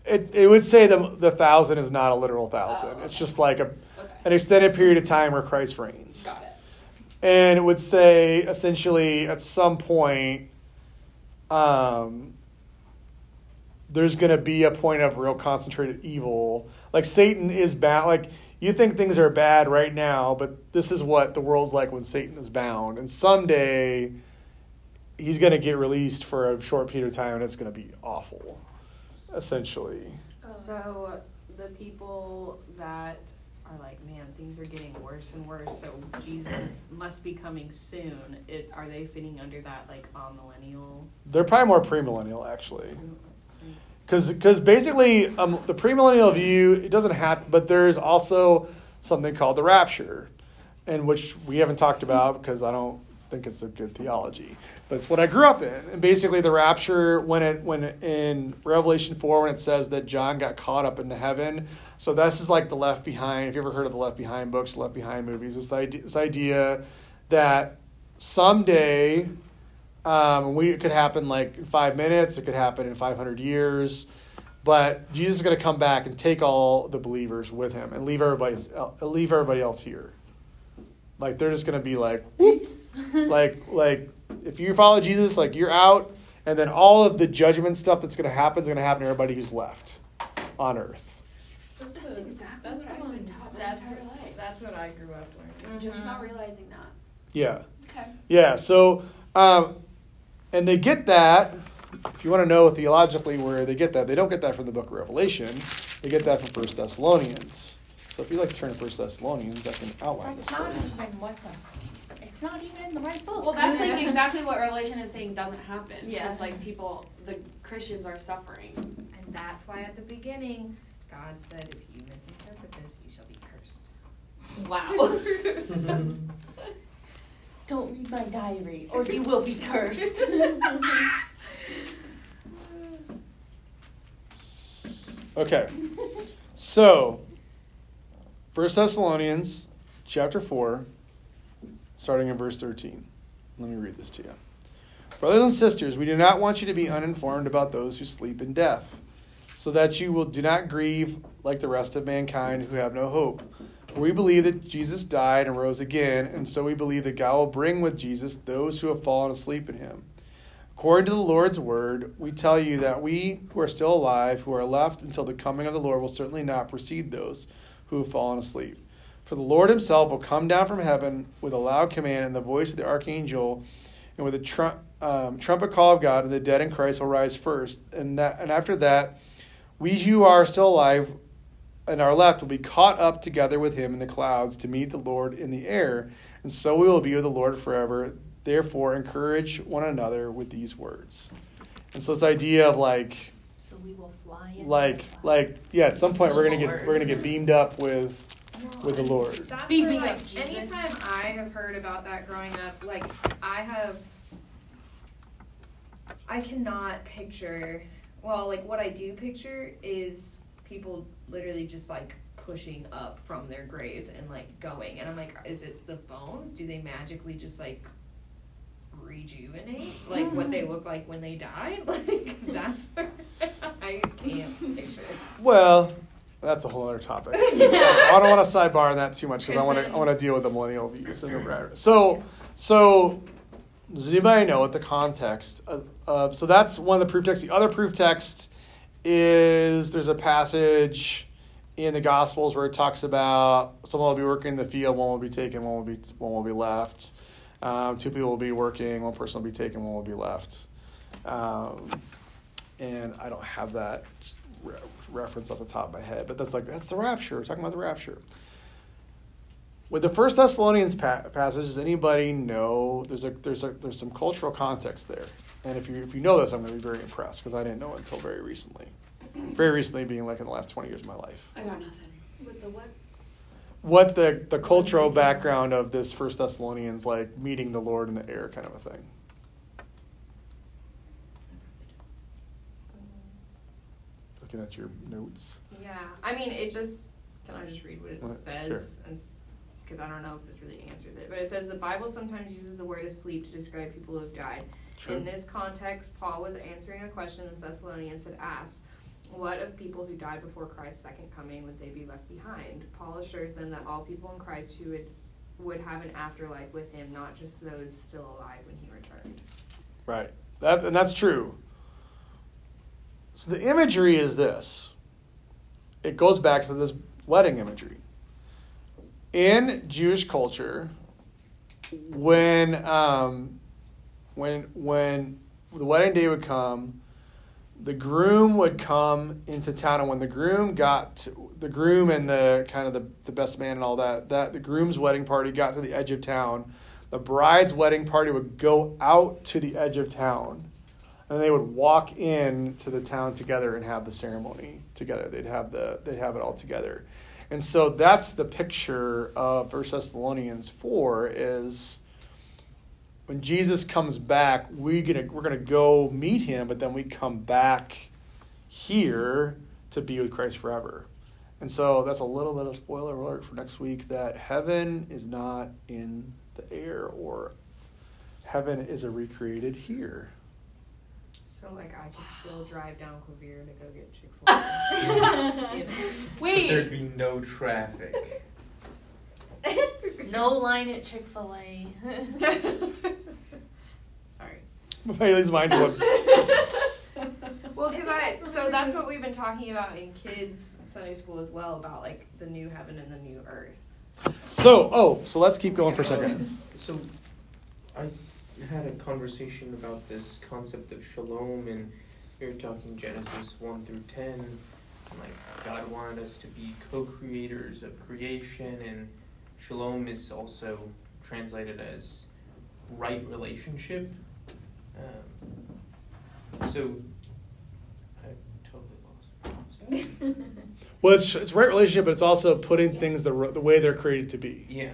It would say the 1,000 is not a literal 1,000. Oh, okay. It's just like an extended period of time where Christ reigns. Got it. And it would say essentially at some point there's going to be a point of real concentrated evil. Like Satan is bad. Like you think things are bad right now, but this is what the world's like when Satan is bound. And someday he's going to get released for a short period of time, and it's going to be awful, essentially. So the people that are like, man, things are getting worse and worse, so Jesus must be coming soon. Are they fitting under that, like, amillennial? They're probably more premillennial, actually. Because basically the premillennial view, it doesn't happen, but there's also something called the rapture, and which we haven't talked about because I don't think it's a good theology. But it's what I grew up in. And basically the rapture, when in Revelation 4, when it says that John got caught up into heaven. So this is like the Left Behind. If you ever heard of the Left Behind books, Left Behind movies, this idea that someday... it could happen like in 5 minutes. It could happen in 500 years. But Jesus is going to come back and take all the believers with him and leave everybody else here. Like, they're just going to be like, whoops. like if you follow Jesus, like, you're out. And then all of the judgment stuff that's going to happen is going to happen to everybody who's left on earth. That's what I grew up learning. Mm-hmm. Just not realizing that. Yeah. Okay. Yeah, so... and they get that, if you want to know theologically where they get that, they don't get that from the book of Revelation. They get that from 1 Thessalonians. So if you'd like to turn to 1 Thessalonians, I can outline this. It's not even the right book. Well, that's like exactly what Revelation is saying doesn't happen. Yeah. Like the Christians are suffering. And that's why at the beginning, God said, if you misinterpret this, you shall be cursed. Wow. Don't read my diary, or you will be cursed. Okay. So, 1 Thessalonians chapter 4, starting in verse 13. Let me read this to you. Brothers and sisters, we do not want you to be uninformed about those who sleep in death, so that you do not grieve like the rest of mankind who have no hope. We believe that Jesus died and rose again, and so we believe that God will bring with Jesus those who have fallen asleep in him. According to the Lord's word, we tell you that we who are still alive, who are left until the coming of the Lord, will certainly not precede those who have fallen asleep. For the Lord himself will come down from heaven with a loud command and the voice of the archangel, and with a trumpet call of God, and the dead in Christ will rise first. And after that, we who are still alive and our left will be caught up together with him in the clouds to meet the Lord in the air, and so we will be with the Lord forever. Therefore, encourage one another with these words. And so this idea of like, so we will fly in yeah, at some point we're gonna get beamed up with the Lord. That's where, like, anytime I have heard about that growing up, like I cannot picture. Well, like what I do picture is people literally just like pushing up from their graves and like going, and I'm like, is it the bones? Do they magically just like rejuvenate like what they look like when they died? Like, that's I can't picture. Well, That's a whole other topic. I don't want to sidebar on that too much because I want to deal with the millennial views. So does anybody know what the context of? So that's one of the proof texts. The other proof text is there's a passage in the Gospels where it talks about someone will be working in the field, one will be taken, one will be left. Two people will be working, one person will be taken, one will be left. And I don't have that reference off the top of my head, but that's the rapture. We're talking about the rapture. With the 1 Thessalonians passage, does anybody know there's some cultural context there? And if you know this, I'm going to be very impressed because I didn't know it until very recently. Very recently, being like in the last 20 years of my life. I got nothing. With the what? What the cultural background of this 1 Thessalonians, like meeting the Lord in the air kind of a thing. Looking at your notes. Yeah. I mean, can I just read what it says? Sure. Because I don't know if this really answers it. But it says, the Bible sometimes uses the word asleep to describe people who have died. True. In this context, Paul was answering a question the Thessalonians had asked. What of people who died before Christ's second coming? Would they be left behind? Paul assures them that all people in Christ who would have an afterlife with him, not just those still alive when he returned. Right. And that's true. So the imagery is this. It goes back to this wedding imagery. In Jewish culture, when the wedding day would come, the groom would come into town, and when the groom and the kind of the best man and all that the groom's wedding party got to the edge of town, the bride's wedding party would go out to the edge of town, and they would walk in to the town together and have the ceremony together. They'd have it all together, and so that's the picture of 1 Thessalonians 4 is. When Jesus comes back, we're gonna go meet him, but then we come back here to be with Christ forever. And so that's a little bit of spoiler alert for next week that heaven is not in the air, or heaven is a recreated here. So like I could still drive down Clevere to go get Chick-fil-A. You know? Wait. But there'd be no traffic. No line at Chick-fil-A. Sorry. Bailey's mind flipped. Well, so that's what we've been talking about in kids' Sunday school as well, about like the new heaven and the new earth. So let's keep going for a second. So I had a conversation about this concept of shalom, and we were talking Genesis 1-10, and like God wanted us to be co-creators of creation, and shalom is also translated as right relationship. So I totally lost. Well, it's right relationship, but it's also putting things the way they're created to be. Yeah.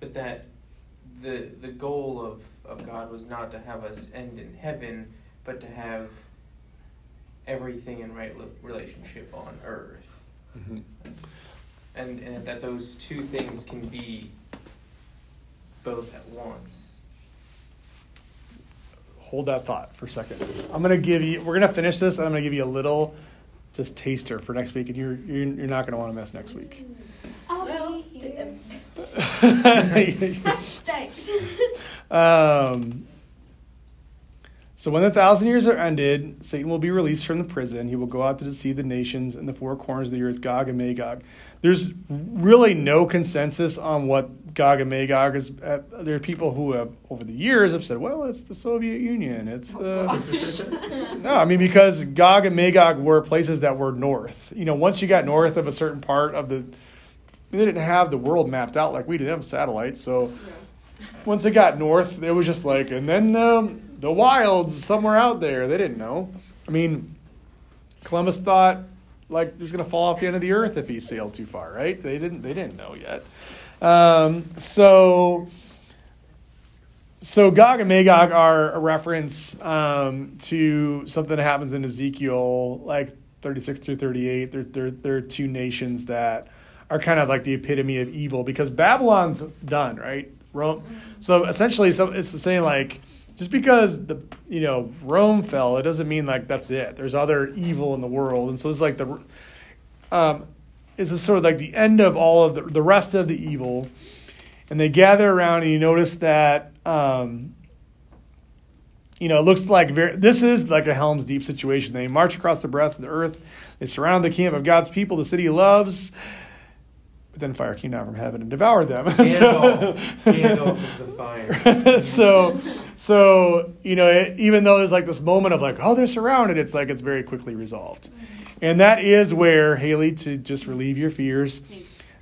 But that the goal of God was not to have us end in heaven, but to have everything in right relationship on earth. Mm-hmm. And that those two things can be both at once. Hold that thought for a second. We're gonna finish this, and I'm gonna give you a little just taster for next week, and you're not gonna want to miss next week. I'll be here. Thanks. So when the 1,000 years are ended, Satan will be released from the prison. He will go out to deceive the nations in the four corners of the earth, Gog and Magog. There's really no consensus on what Gog and Magog is. There are people who have, over the years, have said, well, it's the Soviet Union. It's the... No, I mean, because Gog and Magog were places that were north. You know, once you got north of a certain part of the... They didn't have the world mapped out like we did. They have satellites, so... Yeah. Once it got north, it was just like... And then... The wilds somewhere out there. They didn't know. I mean, Columbus thought like he was going to fall off the end of the earth if he sailed too far, right? They didn't know yet. So Gog and Magog are a reference to something that happens in Ezekiel, like 36 through 38. They're two nations that are kind of like the epitome of evil because Babylon's done, right? Rome. So essentially, it's saying like, just because the Rome fell, it doesn't mean like that's it. There's other evil in the world, and so it's like the it's sort of like the end of all of the rest of the evil. And they gather around, and you notice that it looks like this is like a Helm's Deep situation. They march across the breadth of the earth. They surround the camp of God's people, the city he loves. But then fire came down from heaven and devoured them. Gandalf is the fire. Even though there's like this moment of like, oh, they're surrounded, it's like it's very quickly resolved. And that is where, Haley, to just relieve your fears,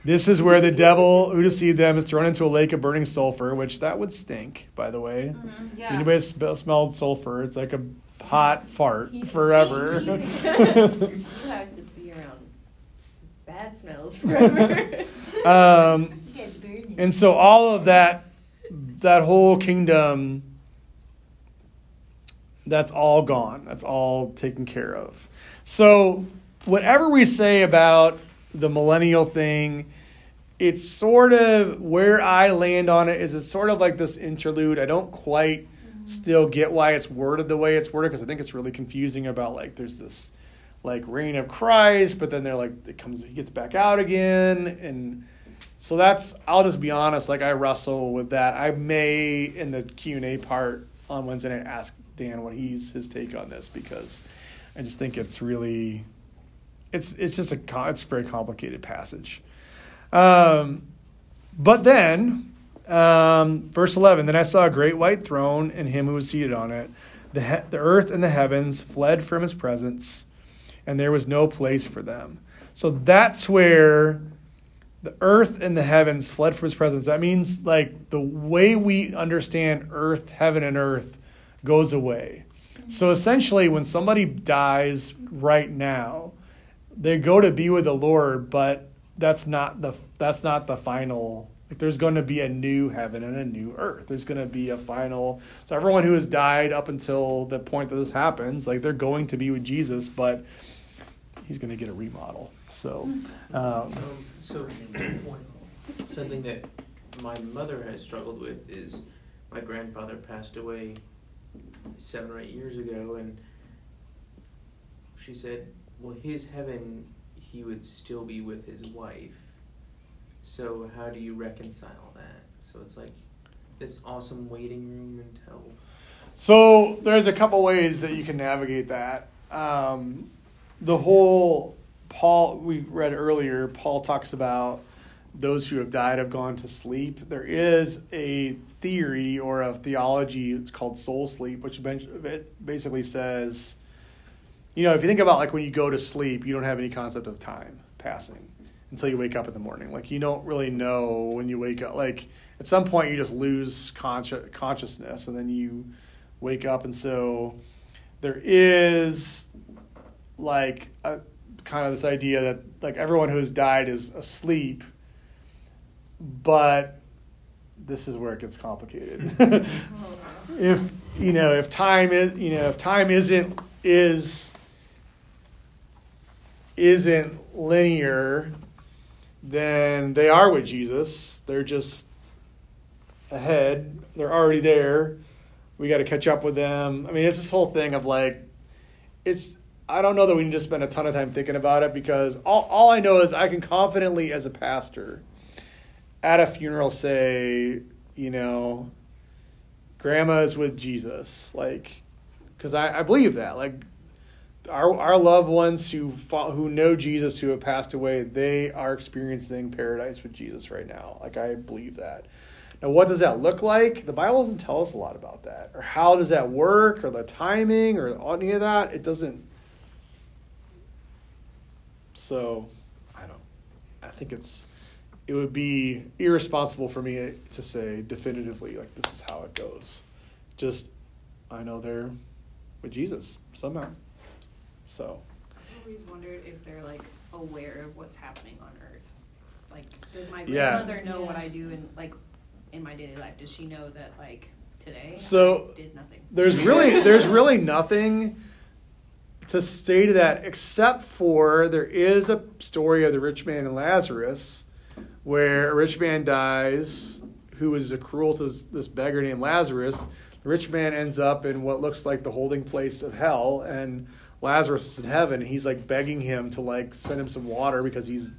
this is where the devil who deceived them is thrown into a lake of burning sulfur, which that would stink, by the way. Mm-hmm, yeah. If anybody smelled sulfur, it's like a hot fart forever. You have to be around bad smells forever. And so all of that whole kingdom, that's all gone. That's all taken care of. So whatever we say about the millennial thing, it's sort of where I land on it is it's sort of like this interlude. I don't quite still get why it's worded the way it's worded, because I think it's really confusing about like there's this like reign of Christ, but then they're like he gets back out again. And so that's, I'll just be honest, like I wrestle with that. I may in the Q&A part on Wednesday night ask Dan what his take on this, because I just think it's really It's just a very complicated passage. But then, verse 11, then I saw a great white throne and him who was seated on it. The earth and the heavens fled from his presence, and there was no place for them. So that's where the earth and the heavens fled from his presence. That means like the way we understand earth, heaven, and earth goes away. So essentially when somebody dies right now, they go to be with the Lord, but that's not the final. Like there's going to be a new heaven and a new earth. There's going to be a final. So everyone who has died up until the point that this happens, like they're going to be with Jesus, but he's going to get a remodel. So something that my mother has struggled with is my grandfather passed away 7 or 8 years ago, and she said, well, his heaven, he would still be with his wife. So how do you reconcile that? So it's like this awesome waiting room until. So there's a couple ways that you can navigate that. The whole Paul, we read earlier, Paul talks about those who have died have gone to sleep. There is a theory or a theology, it's called soul sleep, which basically says, if you think about like when you go to sleep, you don't have any concept of time passing until you wake up in the morning. Like you don't really know when you wake up. Like at some point you just lose consciousness and then you wake up. And so there is like a kind of this idea that like everyone who's died is asleep, but this is where it gets complicated. If time isn't linear, then they are with Jesus. They're just ahead. They're already there. We got to catch up with them. I mean, it's this whole thing of like, I don't know that we need to spend a ton of time thinking about it, because all I know is I can confidently as a pastor at a funeral say, grandma's with Jesus. Like, because I believe that. Like, Our loved ones who know Jesus, who have passed away, they are experiencing paradise with Jesus right now. Like, I believe that. Now, what does that look like? The Bible doesn't tell us a lot about that, or how does that work, or the timing, or any of that. It doesn't. So, I think it would be irresponsible for me to say definitively, like, this is how it goes. Just, I know they're with Jesus somehow. So I always wondered if they're like aware of what's happening on earth. Like, does my grandmother know what I do in like in my daily life? Does she know that like today I did nothing? There's really nothing to say to that, except for there is a story of the rich man and Lazarus, where a rich man dies who is cruel to this beggar named Lazarus. The rich man ends up in what looks like the holding place of hell, and Lazarus is in heaven. He's like begging him to like send him some water because he's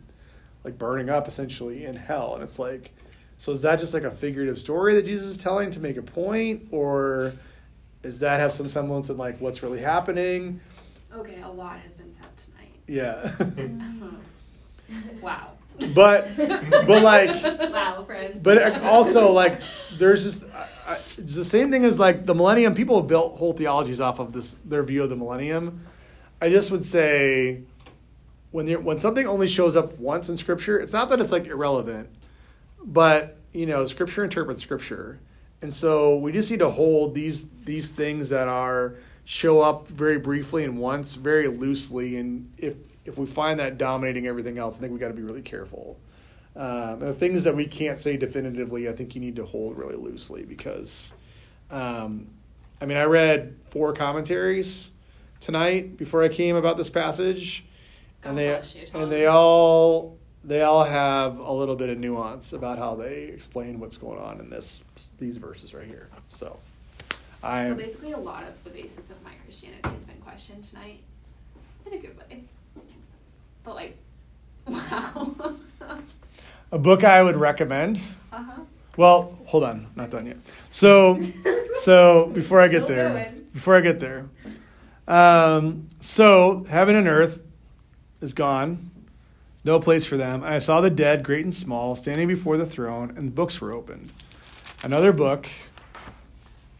like burning up essentially in hell. And it's like, so is that just like a figurative story that Jesus is telling to make a point, or does that have some semblance in like what's really happening? Okay, a lot has been said tonight. Yeah. Wow. But like, wow, friends. But also like, there's just it's the same thing as like the millennium. People have built whole theologies off of this, their view of the millennium. I just would say, when something only shows up once in Scripture, it's not that it's like irrelevant, but you know, Scripture interprets Scripture, and so we just need to hold these things that are show up very briefly and once very loosely, and if we find that dominating everything else, I think we got to be really careful. The things that we can't say definitively, I think you need to hold really loosely because, I mean, I read 4 commentaries tonight before I came about this passage, and they all have a little bit of nuance about how they explain what's going on in these verses right here. So basically, a lot of the basis of my Christianity has been questioned tonight in a good way. But like, wow. A book I would recommend. Uh-huh. Well, hold on, I'm not done yet. So before I get there, so heaven and earth is gone. There's no place for them. And I saw the dead, great and small, standing before the throne, and the books were opened. Another book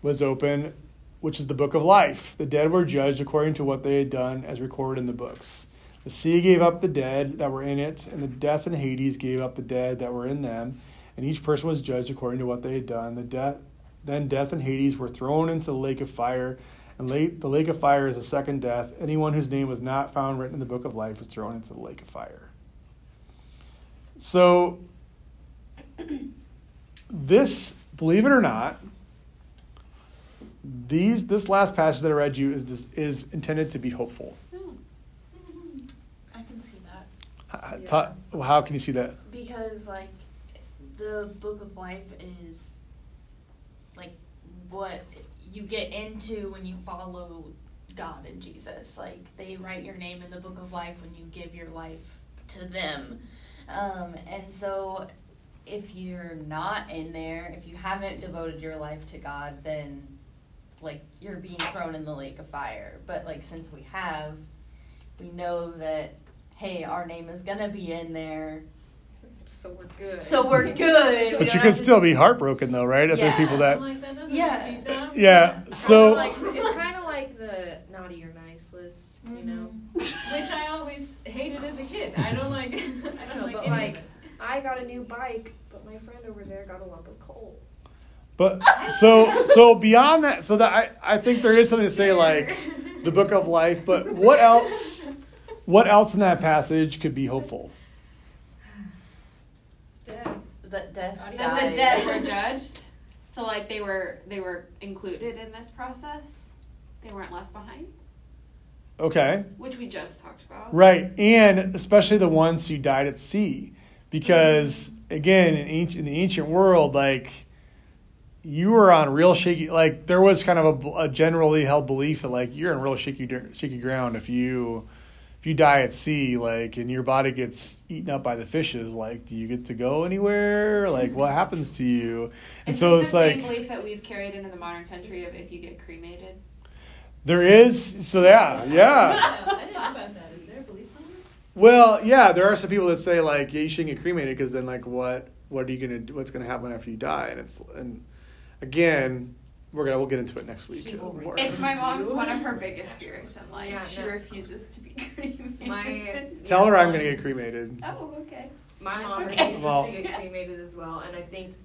was open, which is the book of life. The dead were judged according to what they had done, as recorded in the books. The sea gave up the dead that were in it, and the death and Hades gave up the dead that were in them, and each person was judged according to what they had done. Then death and Hades were thrown into the lake of fire, and the lake of fire is the second death. Anyone whose name was not found written in the book of life was thrown into the lake of fire. So, this, believe it or not, this last passage that I read you is intended to be hopeful. Yeah. How can you see that? Because, like, the book of life is, like, what you get into when you follow God and Jesus. Like, they write your name in the book of life when you give your life to them. And so if you're not in there, if you haven't devoted your life to God, then, like, you're being thrown in the lake of fire. But, like, since we have, we know that, hey, our name is going to be in there. So we're good. But you could still be heartbroken, though, right? Yeah. If there are people that... Like, that doesn't really them. Yeah. So... it's kind of like the naughty or nice list, you know? Which I always hated as a kid. I don't know, but, like, I got a new bike, but my friend over there got a lump of coal. But, so beyond that... So that I think there is something to say, like, the book of life, but what else... What else in that passage could be hopeful? The dead were judged. So, like, they were included in this process. They weren't left behind. Okay. Which we just talked about. Right, and especially the ones who died at sea, because again, in the ancient world, like, you were on real shaky. Like, there was kind of a generally held belief that, like, you're on real shaky ground if you. If you die at sea, like, and your body gets eaten up by the fishes, like, do you get to go anywhere? Like, what happens to you? And so it's like the same belief that we've carried into the modern century of if you get cremated. There is, so yeah. I didn't know about that. Is there a belief on that? Well, yeah, there are some people that say, like, yeah, you shouldn't get cremated because then, like, what are you gonna do? What's gonna happen after you die? And again. We'll get into it next week. It's my mom's one of her biggest fears in life. Yeah, she refuses to be cremated. Tell her I'm going to get cremated. Oh, okay. My mom refuses to get cremated as well. And I think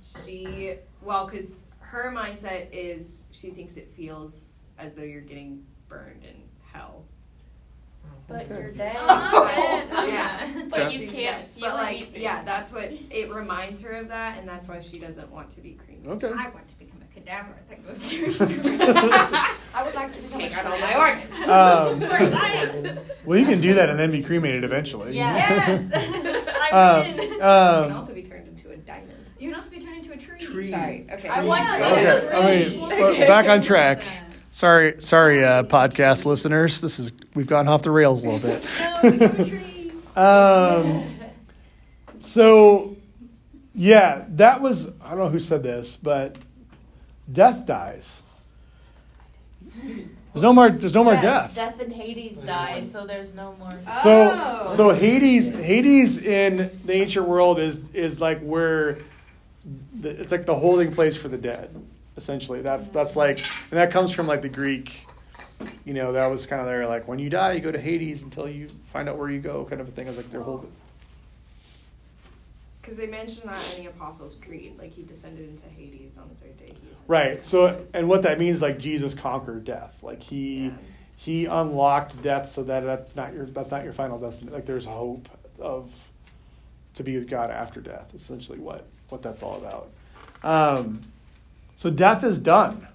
because her mindset is she thinks it feels as though you're getting burned in hell. But you're dead. Yeah. But you can't. But, like, yeah, that's what it reminds her of that. And that's why she doesn't want to be cremated. Okay. I want to become cadaver that goes through. I would like to take out all my organs. Well, you can do that and then be cremated eventually. Yeah. Yes. I mean, you can also be turned into a diamond. You're not supposed to be turned into a tree. Sorry. Okay. I want to be a tree. Okay. Back on track. Sorry, podcast listeners. We've gone off the rails a little bit. No, a tree. So, yeah, that was, I don't know who said this, but death dies. There's no more death. Death and Hades died, so there's no more. So Hades in the ancient world is like where it's like the holding place for the dead, essentially. That's like, and that comes from like the Greek, you know, that was kind of their like when you die you go to Hades until you find out where you go kind of a thing. It's like their holding. Because they mentioned that in the Apostles' Creed, like he descended into Hades on the third day. Right. So, and what that means, like Jesus conquered death, like he unlocked death, so that's not your final destiny. Like there's hope to be with God after death. Essentially, what that's all about. So death is done.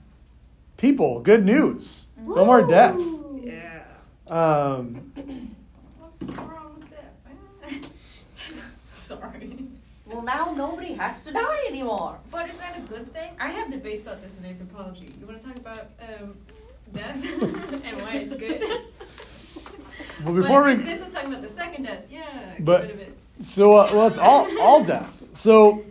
People, good news. Woo! No more death. Yeah. What's wrong with death? Sorry. Well, now nobody has to die anymore. But is that a good thing? I have debates about this in anthropology. You want to talk about death and why it's good? Well, this is talking about the second death. Yeah, but get rid of it. So it's all death. So,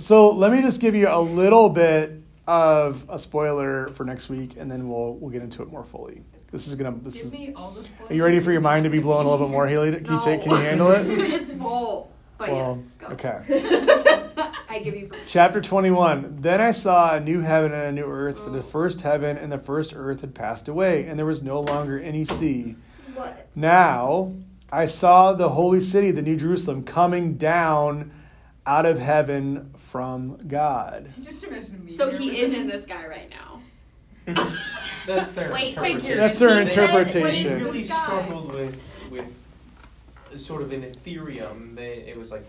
so let me just give you a little bit of a spoiler for next week, and then we'll get into it more fully. This is me all the spoilers. Are you ready for your mind to be blown a little bit more, Haley? Can you handle it? It's full. But well, yes, okay. I give you Chapter 21. Then I saw a new heaven and a new earth, for the first heaven and the first earth had passed away, and there was no longer any sea. What? Now I saw the holy city, the New Jerusalem, coming down out of heaven from God. Just imagine me. So he is in this guy right now. That's their interpretation. That's their interpretation. He really struggled with sort of an Ethereum, it was like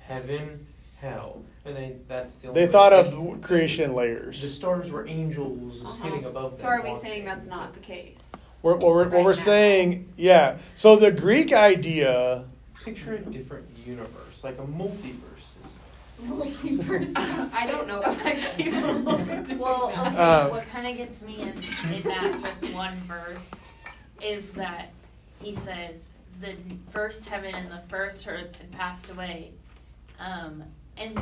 heaven, hell, and that's the only. They thought of creation in layers. The stars were angels skidding above them. So are we saying that's not the case? We're saying, yeah. So the Greek idea. Picture a different universe, like a multiverse. Multiverse. I don't know if I'm capable. Well, okay. What kind of gets me in that just one verse is that he says the first heaven and the first earth had passed away, and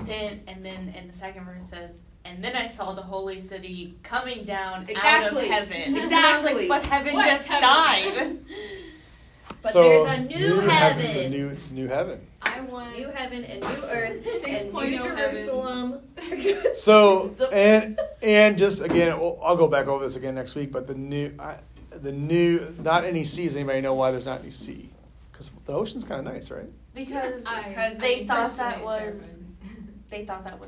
then in the second verse says, and then I saw the holy city coming down out of heaven. Exactly. I was like, but heaven died. But so there's a new heaven. It's a new heaven. I want new heaven and new earth, 6.0 new Jerusalem. So and just again, I'll go back over this again next week. But the new not any seas. Anybody know why there's not any sea? Because the ocean's kind of nice, right? Because they thought that was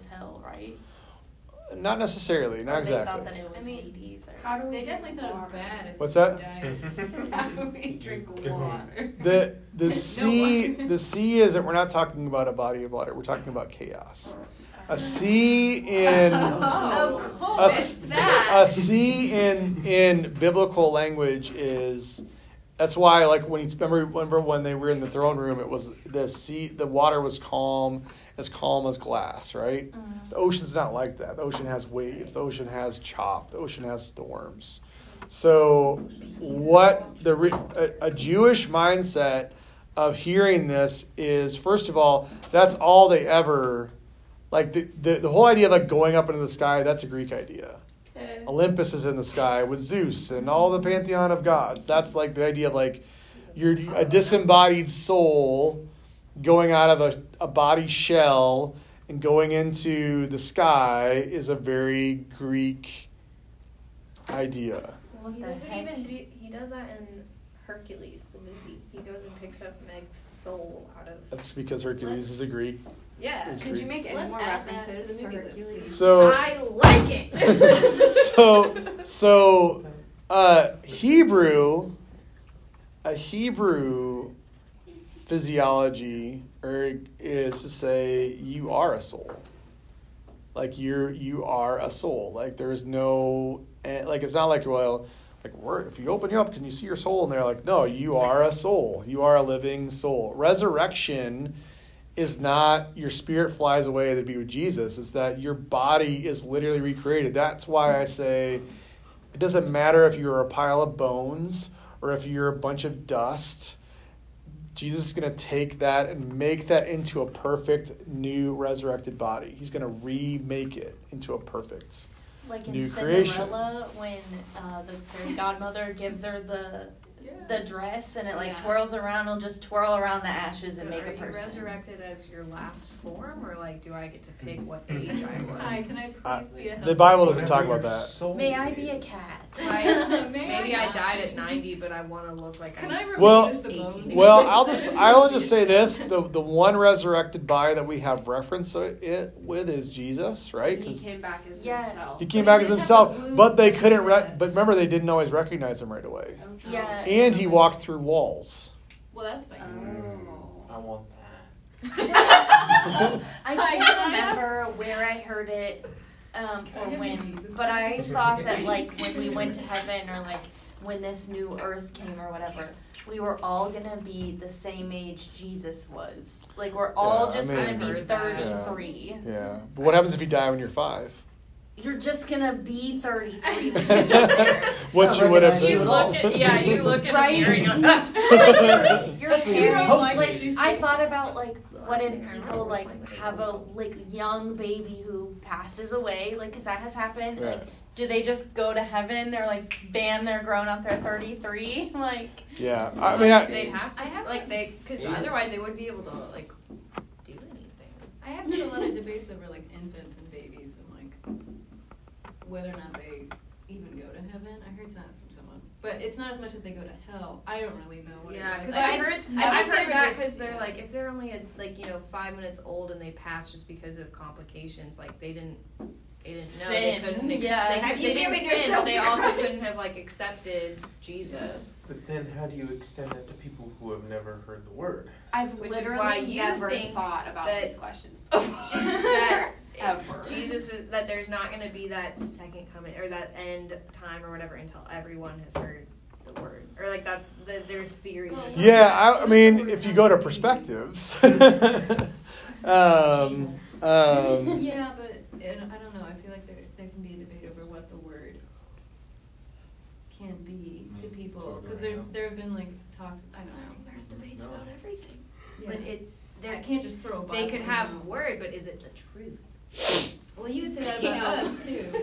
hell, right? Not necessarily, not exactly. They thought that it was Hades. They definitely thought it was bad. What's that? How do we drink water? The sea, the sea isn't. We're not talking about a body of water. We're talking about chaos. A sea in a sea in biblical language is. That's why, like, when you remember when they were in the throne room, it was the sea. The water was calm as glass, right? The ocean's not like that. The ocean has waves. The ocean has chop. The ocean has storms. So, what a Jewish mindset of hearing this is? First of all, that's all they ever like. The whole idea of like going up into the sky. That's a Greek idea. Olympus is in the sky with Zeus and all the pantheon of gods. That's like the idea of like you're a disembodied soul going out of a body shell and going into the sky is a very Greek idea. Well, he does that in Hercules, the movie. He goes and picks up Meg's soul out of. That's because Hercules is a Greek. Yeah, could you make any more references to Hercules? So, I like it! Hebrew physiology is to say you are a soul. Like, you are a soul. Like, there's no, like, it's not like, well, like, if you open you up, can you see your soul? And they're like, no, you are a soul. You are a living soul. Resurrection is not your spirit flies away to be with Jesus. It's that your body is literally recreated. That's why I say it doesn't matter if you're a pile of bones or if you're a bunch of dust. Jesus is going to take that and make that into a perfect new resurrected body. He's going to remake it into a perfect new creation. Cinderella, when the fairy godmother gives her the dress and it twirls around, it'll just twirl around the ashes and make a person. Are you resurrected as your last form, or do I get to pick what age I was? Hi, can I please be a help? The Bible doesn't talk about that. May I be a cat? Maybe I died at 90, but I want to look like I'm 18. I'll just say this: the one resurrected body that we have reference it with is Jesus, right? He came back as himself. He came back as himself, but they couldn't. But remember, they didn't always recognize him right away. Yeah. And he walked through walls. Well, that's fine. Oh. I want that. I can't remember where I heard it or when, but I thought that when we went to heaven or when this new earth came or whatever, we were all going to be the same age Jesus was. We're all just going to be 33. Yeah. But what happens if you die when you're 5? You're just going to be 33 when you get there. What you would have been. You look at right? Your parents, I thought about, what if people, have a, young baby who passes away, because that has happened. Yeah. Do they just go to heaven? They're, bam, they're grown up, they're 33? Yeah. I mean, they have to. I have, because otherwise they wouldn't be able to, do anything. I have had a lot of debates over, infants and babies and, whether or not they even go to heaven. I heard that from someone. But it's not as much if they go to hell. I don't really know what it is. Yeah, because I've heard that because they're if they're only, 5 minutes old and they pass just because of complications, they didn't sin. Know. They couldn't they didn't sin, but they also couldn't have, accepted Jesus. But then how do you extend that to people who have never heard the word? I've literally never thought about these questions before. Ever. Jesus is that there's not going to be that second coming or that end time or whatever until everyone has heard the word or that's there's theories. I mean, if you go to perspectives, but I don't know. I feel like there can be a debate over what the word can be to people because there have been talks. I don't know. There's debates about everything, but I can't just throw a Bible. They could have a word, but is it the truth? Well, you would say that about us too.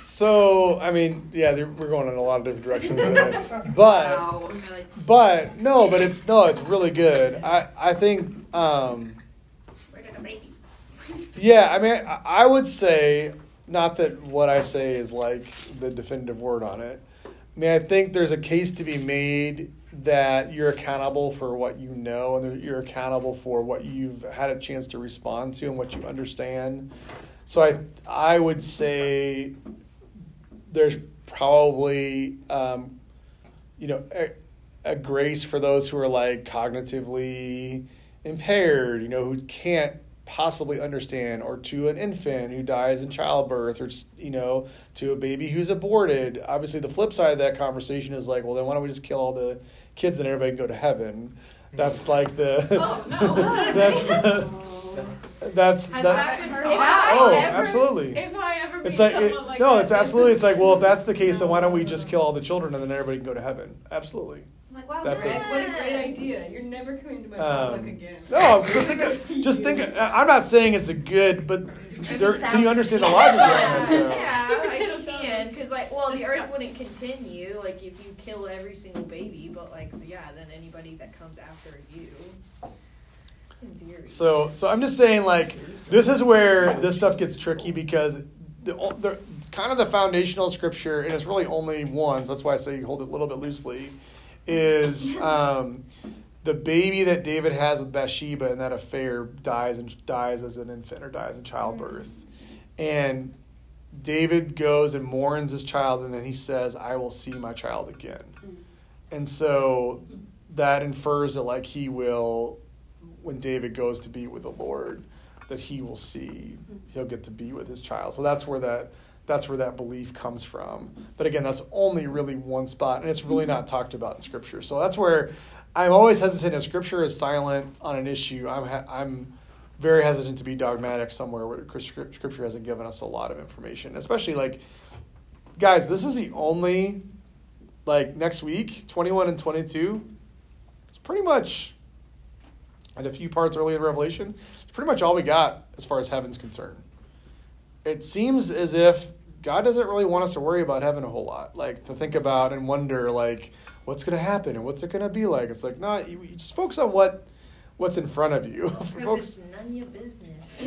So I mean, we're going in a lot of different directions, and it's really good. I think, we're gonna baby. Yeah, I mean, I would say not that what I say is the definitive word on it. I mean, I think there's a case to be made that you're accountable for what you know and you're accountable for what you've had a chance to respond to and what you understand. So I would say there's probably, a grace for those who are cognitively impaired, who can't possibly understand, or to an infant who dies in childbirth, or to a baby who's aborted. Obviously, the flip side of that conversation is well, then why don't we just kill all the kids and everybody can go to heaven? That's absolutely. If I ever meet someone it's absolutely. It's if that's the case, then why don't we just kill all the children and then everybody can go to heaven? Absolutely. Wow, what a great idea. You're never coming to my public again. No, just think. I'm not saying it's a good, but can you understand the logic behind it? I can, because, the earth wouldn't continue, if you kill every single baby, but, then anybody that comes after you, in theory. So I'm just saying, this is where this stuff gets tricky, because the kind of the foundational scripture, and it's really only one, so that's why I say you hold it a little bit loosely, is the baby that David has with Bathsheba and that affair dies as an infant or dies in childbirth. And David goes and mourns his child, and then he says, I will see my child again. And so that infers that he will, when David goes to be with the Lord, that he'll get to be with his child. So that's where that belief comes from. But again, that's only really one spot, and it's really not talked about in Scripture. So that's where I'm always hesitant. If Scripture is silent on an issue, I'm very hesitant to be dogmatic somewhere where Scripture hasn't given us a lot of information. Especially, like, guys, this is the only, like, next week, 21 and 22, it's pretty much, and a few parts early in Revelation, it's pretty much all we got as far as heaven's concerned. It seems as if God doesn't really want us to worry about heaven a whole lot, like to think about and wonder, like, what's going to happen and what's it going to be like? It's like, no, you just focus on what's in front of you. It's none of your business.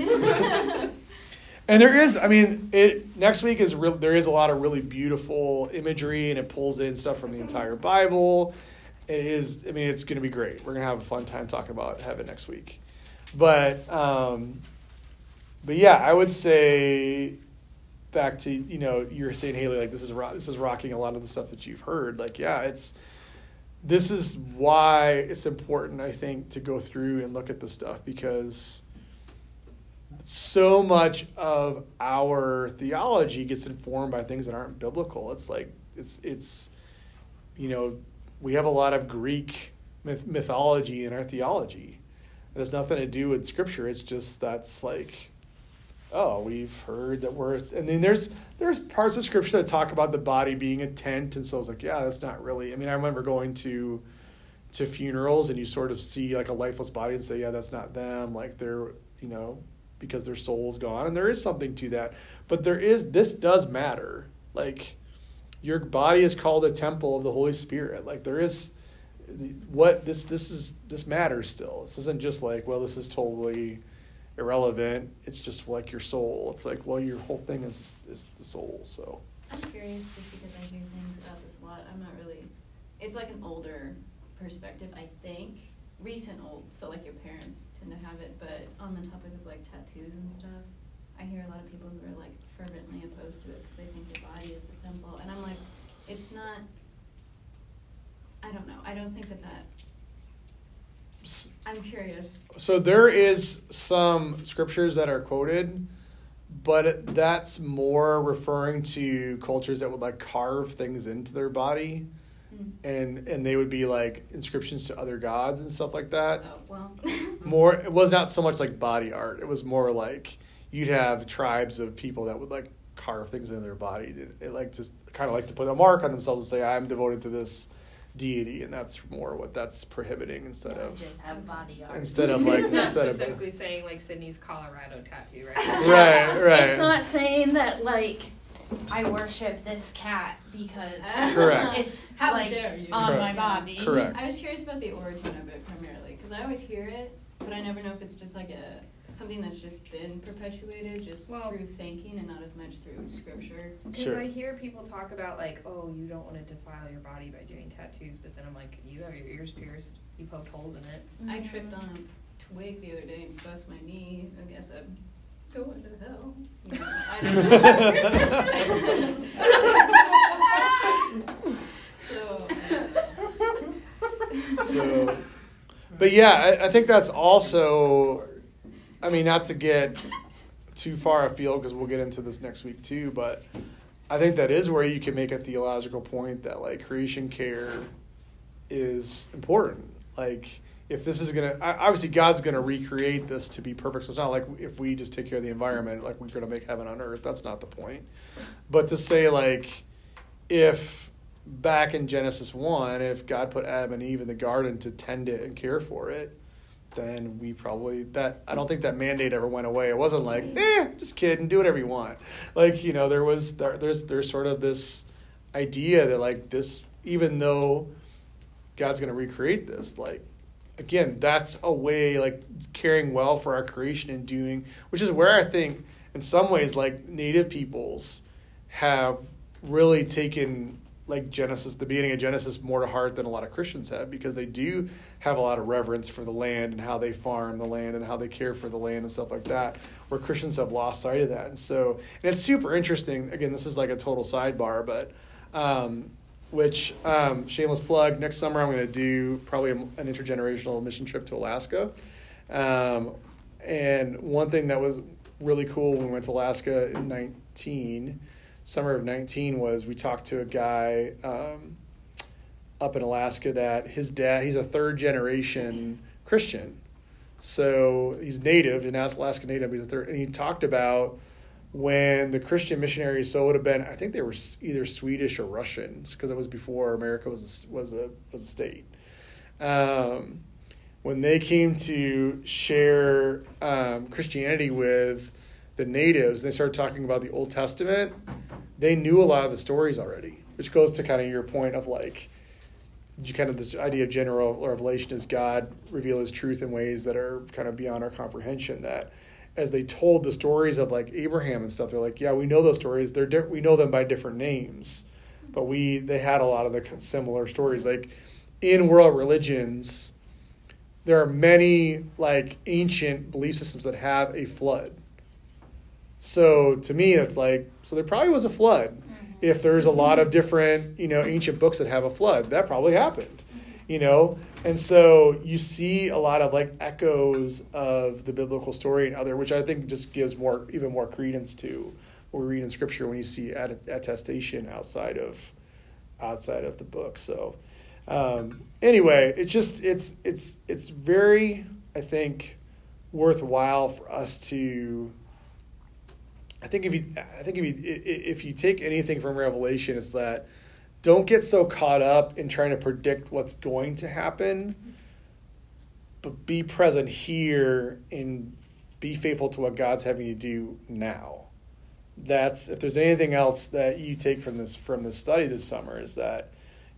And there is, I mean, next week is real. There is a lot of really beautiful imagery, and it pulls in stuff from the entire Bible. It is, I mean, it's going to be great. We're going to have a fun time talking about heaven next week, but yeah, I would say. Back to, you know, you were saying, Haley, like, this is rocking a lot of the stuff that you've heard. Like, yeah, this is why it's important, I think, to go through and look at this stuff, because so much of our theology gets informed by things that aren't biblical. It's like, it's you know, we have a lot of Greek mythology in our theology. It has nothing to do with Scripture. It's just, that's like, oh, we've heard that we're, and then there's parts of Scripture that talk about the body being a tent, and so I was like, yeah, that's not really. I mean, I remember going to funerals, and you sort of see like a lifeless body and say, yeah, that's not them, like they're, you know, because their soul's gone, and there is something to that, but this does matter. Like, your body is called a temple of the Holy Spirit. Like, there is what this matters still. This isn't just like, well, this is totally irrelevant. It's just like your soul. It's like, well, your whole thing is the soul. So I'm curious, just because I hear things about this a lot. I'm not really. It's like an older perspective, I think. Recent old, so like your parents tend to have it. But on the topic of like tattoos and stuff, I hear a lot of people who are like fervently opposed to it because they think your body is the temple. And I'm like, it's not. I don't know. I don't think that. I'm curious. So there is some scriptures that are quoted, but that's more referring to cultures that would like carve things into their body, and they would be like inscriptions to other gods and stuff like that. Oh, well. More, it was not so much like body art. It was more like you'd have tribes of people that would like carve things into their body. It like just kind of like to put a mark on themselves and say, I'm devoted to this deity, and that's more what that's prohibiting instead of just have body art. Instead of like, it's not specifically saying like Sydney's Colorado tattoo, right? Right. It's not saying that like I worship this cat because correct. It's how like dare you? On correct. My body. Correct. I was curious about the origin of it primarily because I always hear it, but I never know if it's just like something that's just been perpetuated through thinking and not as much through Scripture. Because I hear people talk about like, oh, you don't want to defile your body by doing tattoos, but then I'm like, you have your ears pierced, you poked holes in it. Mm-hmm. I tripped on a twig the other day and bust my knee. I guess I'm going to hell. You know, I don't know. So, but yeah, I think that's also. I mean, not to get too far afield because we'll get into this next week too, but I think that is where you can make a theological point that, like, creation care is important. Like, if this is going to – obviously God's going to recreate this to be perfect. So it's not like if we just take care of the environment, like, we're going to make heaven on earth. That's not the point. But to say, like, if back in Genesis 1, if God put Adam and Eve in the garden to tend it and care for it, then we probably that I don't think that mandate ever went away. It wasn't like, just kidding, do whatever you want. Like, you know, there's sort of this idea that like this, even though God's going to recreate this, like, again, that's a way, like, caring well for our creation and doing, which is where I think in some ways like Native peoples have really taken like Genesis, the beginning of Genesis, more to heart than a lot of Christians have, because they do have a lot of reverence for the land and how they farm the land and how they care for the land and stuff like that, where Christians have lost sight of that. And so, and it's super interesting. Again, this is like a total sidebar, but shameless plug, next summer I'm going to do probably an intergenerational mission trip to Alaska. And one thing that was really cool when we went to Alaska in summer of 19 was we talked to a guy up in Alaska that his dad, he's a third generation Christian. So he's native, and as Alaska native, he's a third. And he talked about when the Christian missionaries, so it would have been, I think they were either Swedish or Russians, because it was before America was a state. When they came to share Christianity with the natives, they started talking about the Old Testament. They knew a lot of the stories already, which goes to kind of your point of like, kind of this idea of general revelation is God reveal his truth in ways that are kind of beyond our comprehension. That as they told the stories of like Abraham and stuff, they're like, yeah, we know those stories. We know them by different names, but they had a lot of the similar stories. Like in world religions, there are many like ancient belief systems that have a flood. So to me, that's like, so there probably was a flood. If there's a lot of different, ancient books that have a flood, that probably happened, And so you see a lot of like echoes of the biblical story and other, which I think just gives even more credence to what we read in Scripture when you see attestation outside of the book. So anyway, it's very, I think, worthwhile for us to. I think if you take anything from Revelation, it's that don't get so caught up in trying to predict what's going to happen, but be present here and be faithful to what God's having you do now. That's, if there's anything else that you take from this study this summer, is that,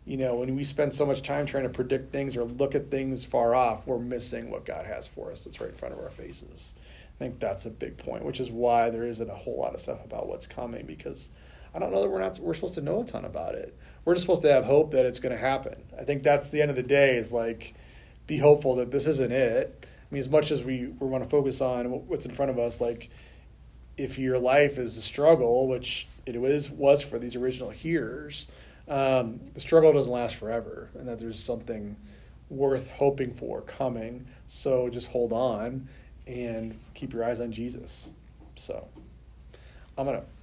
when we spend so much time trying to predict things or look at things far off, we're missing what God has for us that's right in front of our faces. I think that's a big point, which is why there isn't a whole lot of stuff about what's coming, because I don't know that we're supposed to know a ton about it. We're just supposed to have hope that it's going to happen. I think that's the end of the day, is like, be hopeful that this isn't it. I mean, as much as we want to focus on what's in front of us, like if your life is a struggle, which it was for these original hearers, the struggle doesn't last forever, and that there's something worth hoping for coming. So just hold on and keep your eyes on Jesus. So I'm going to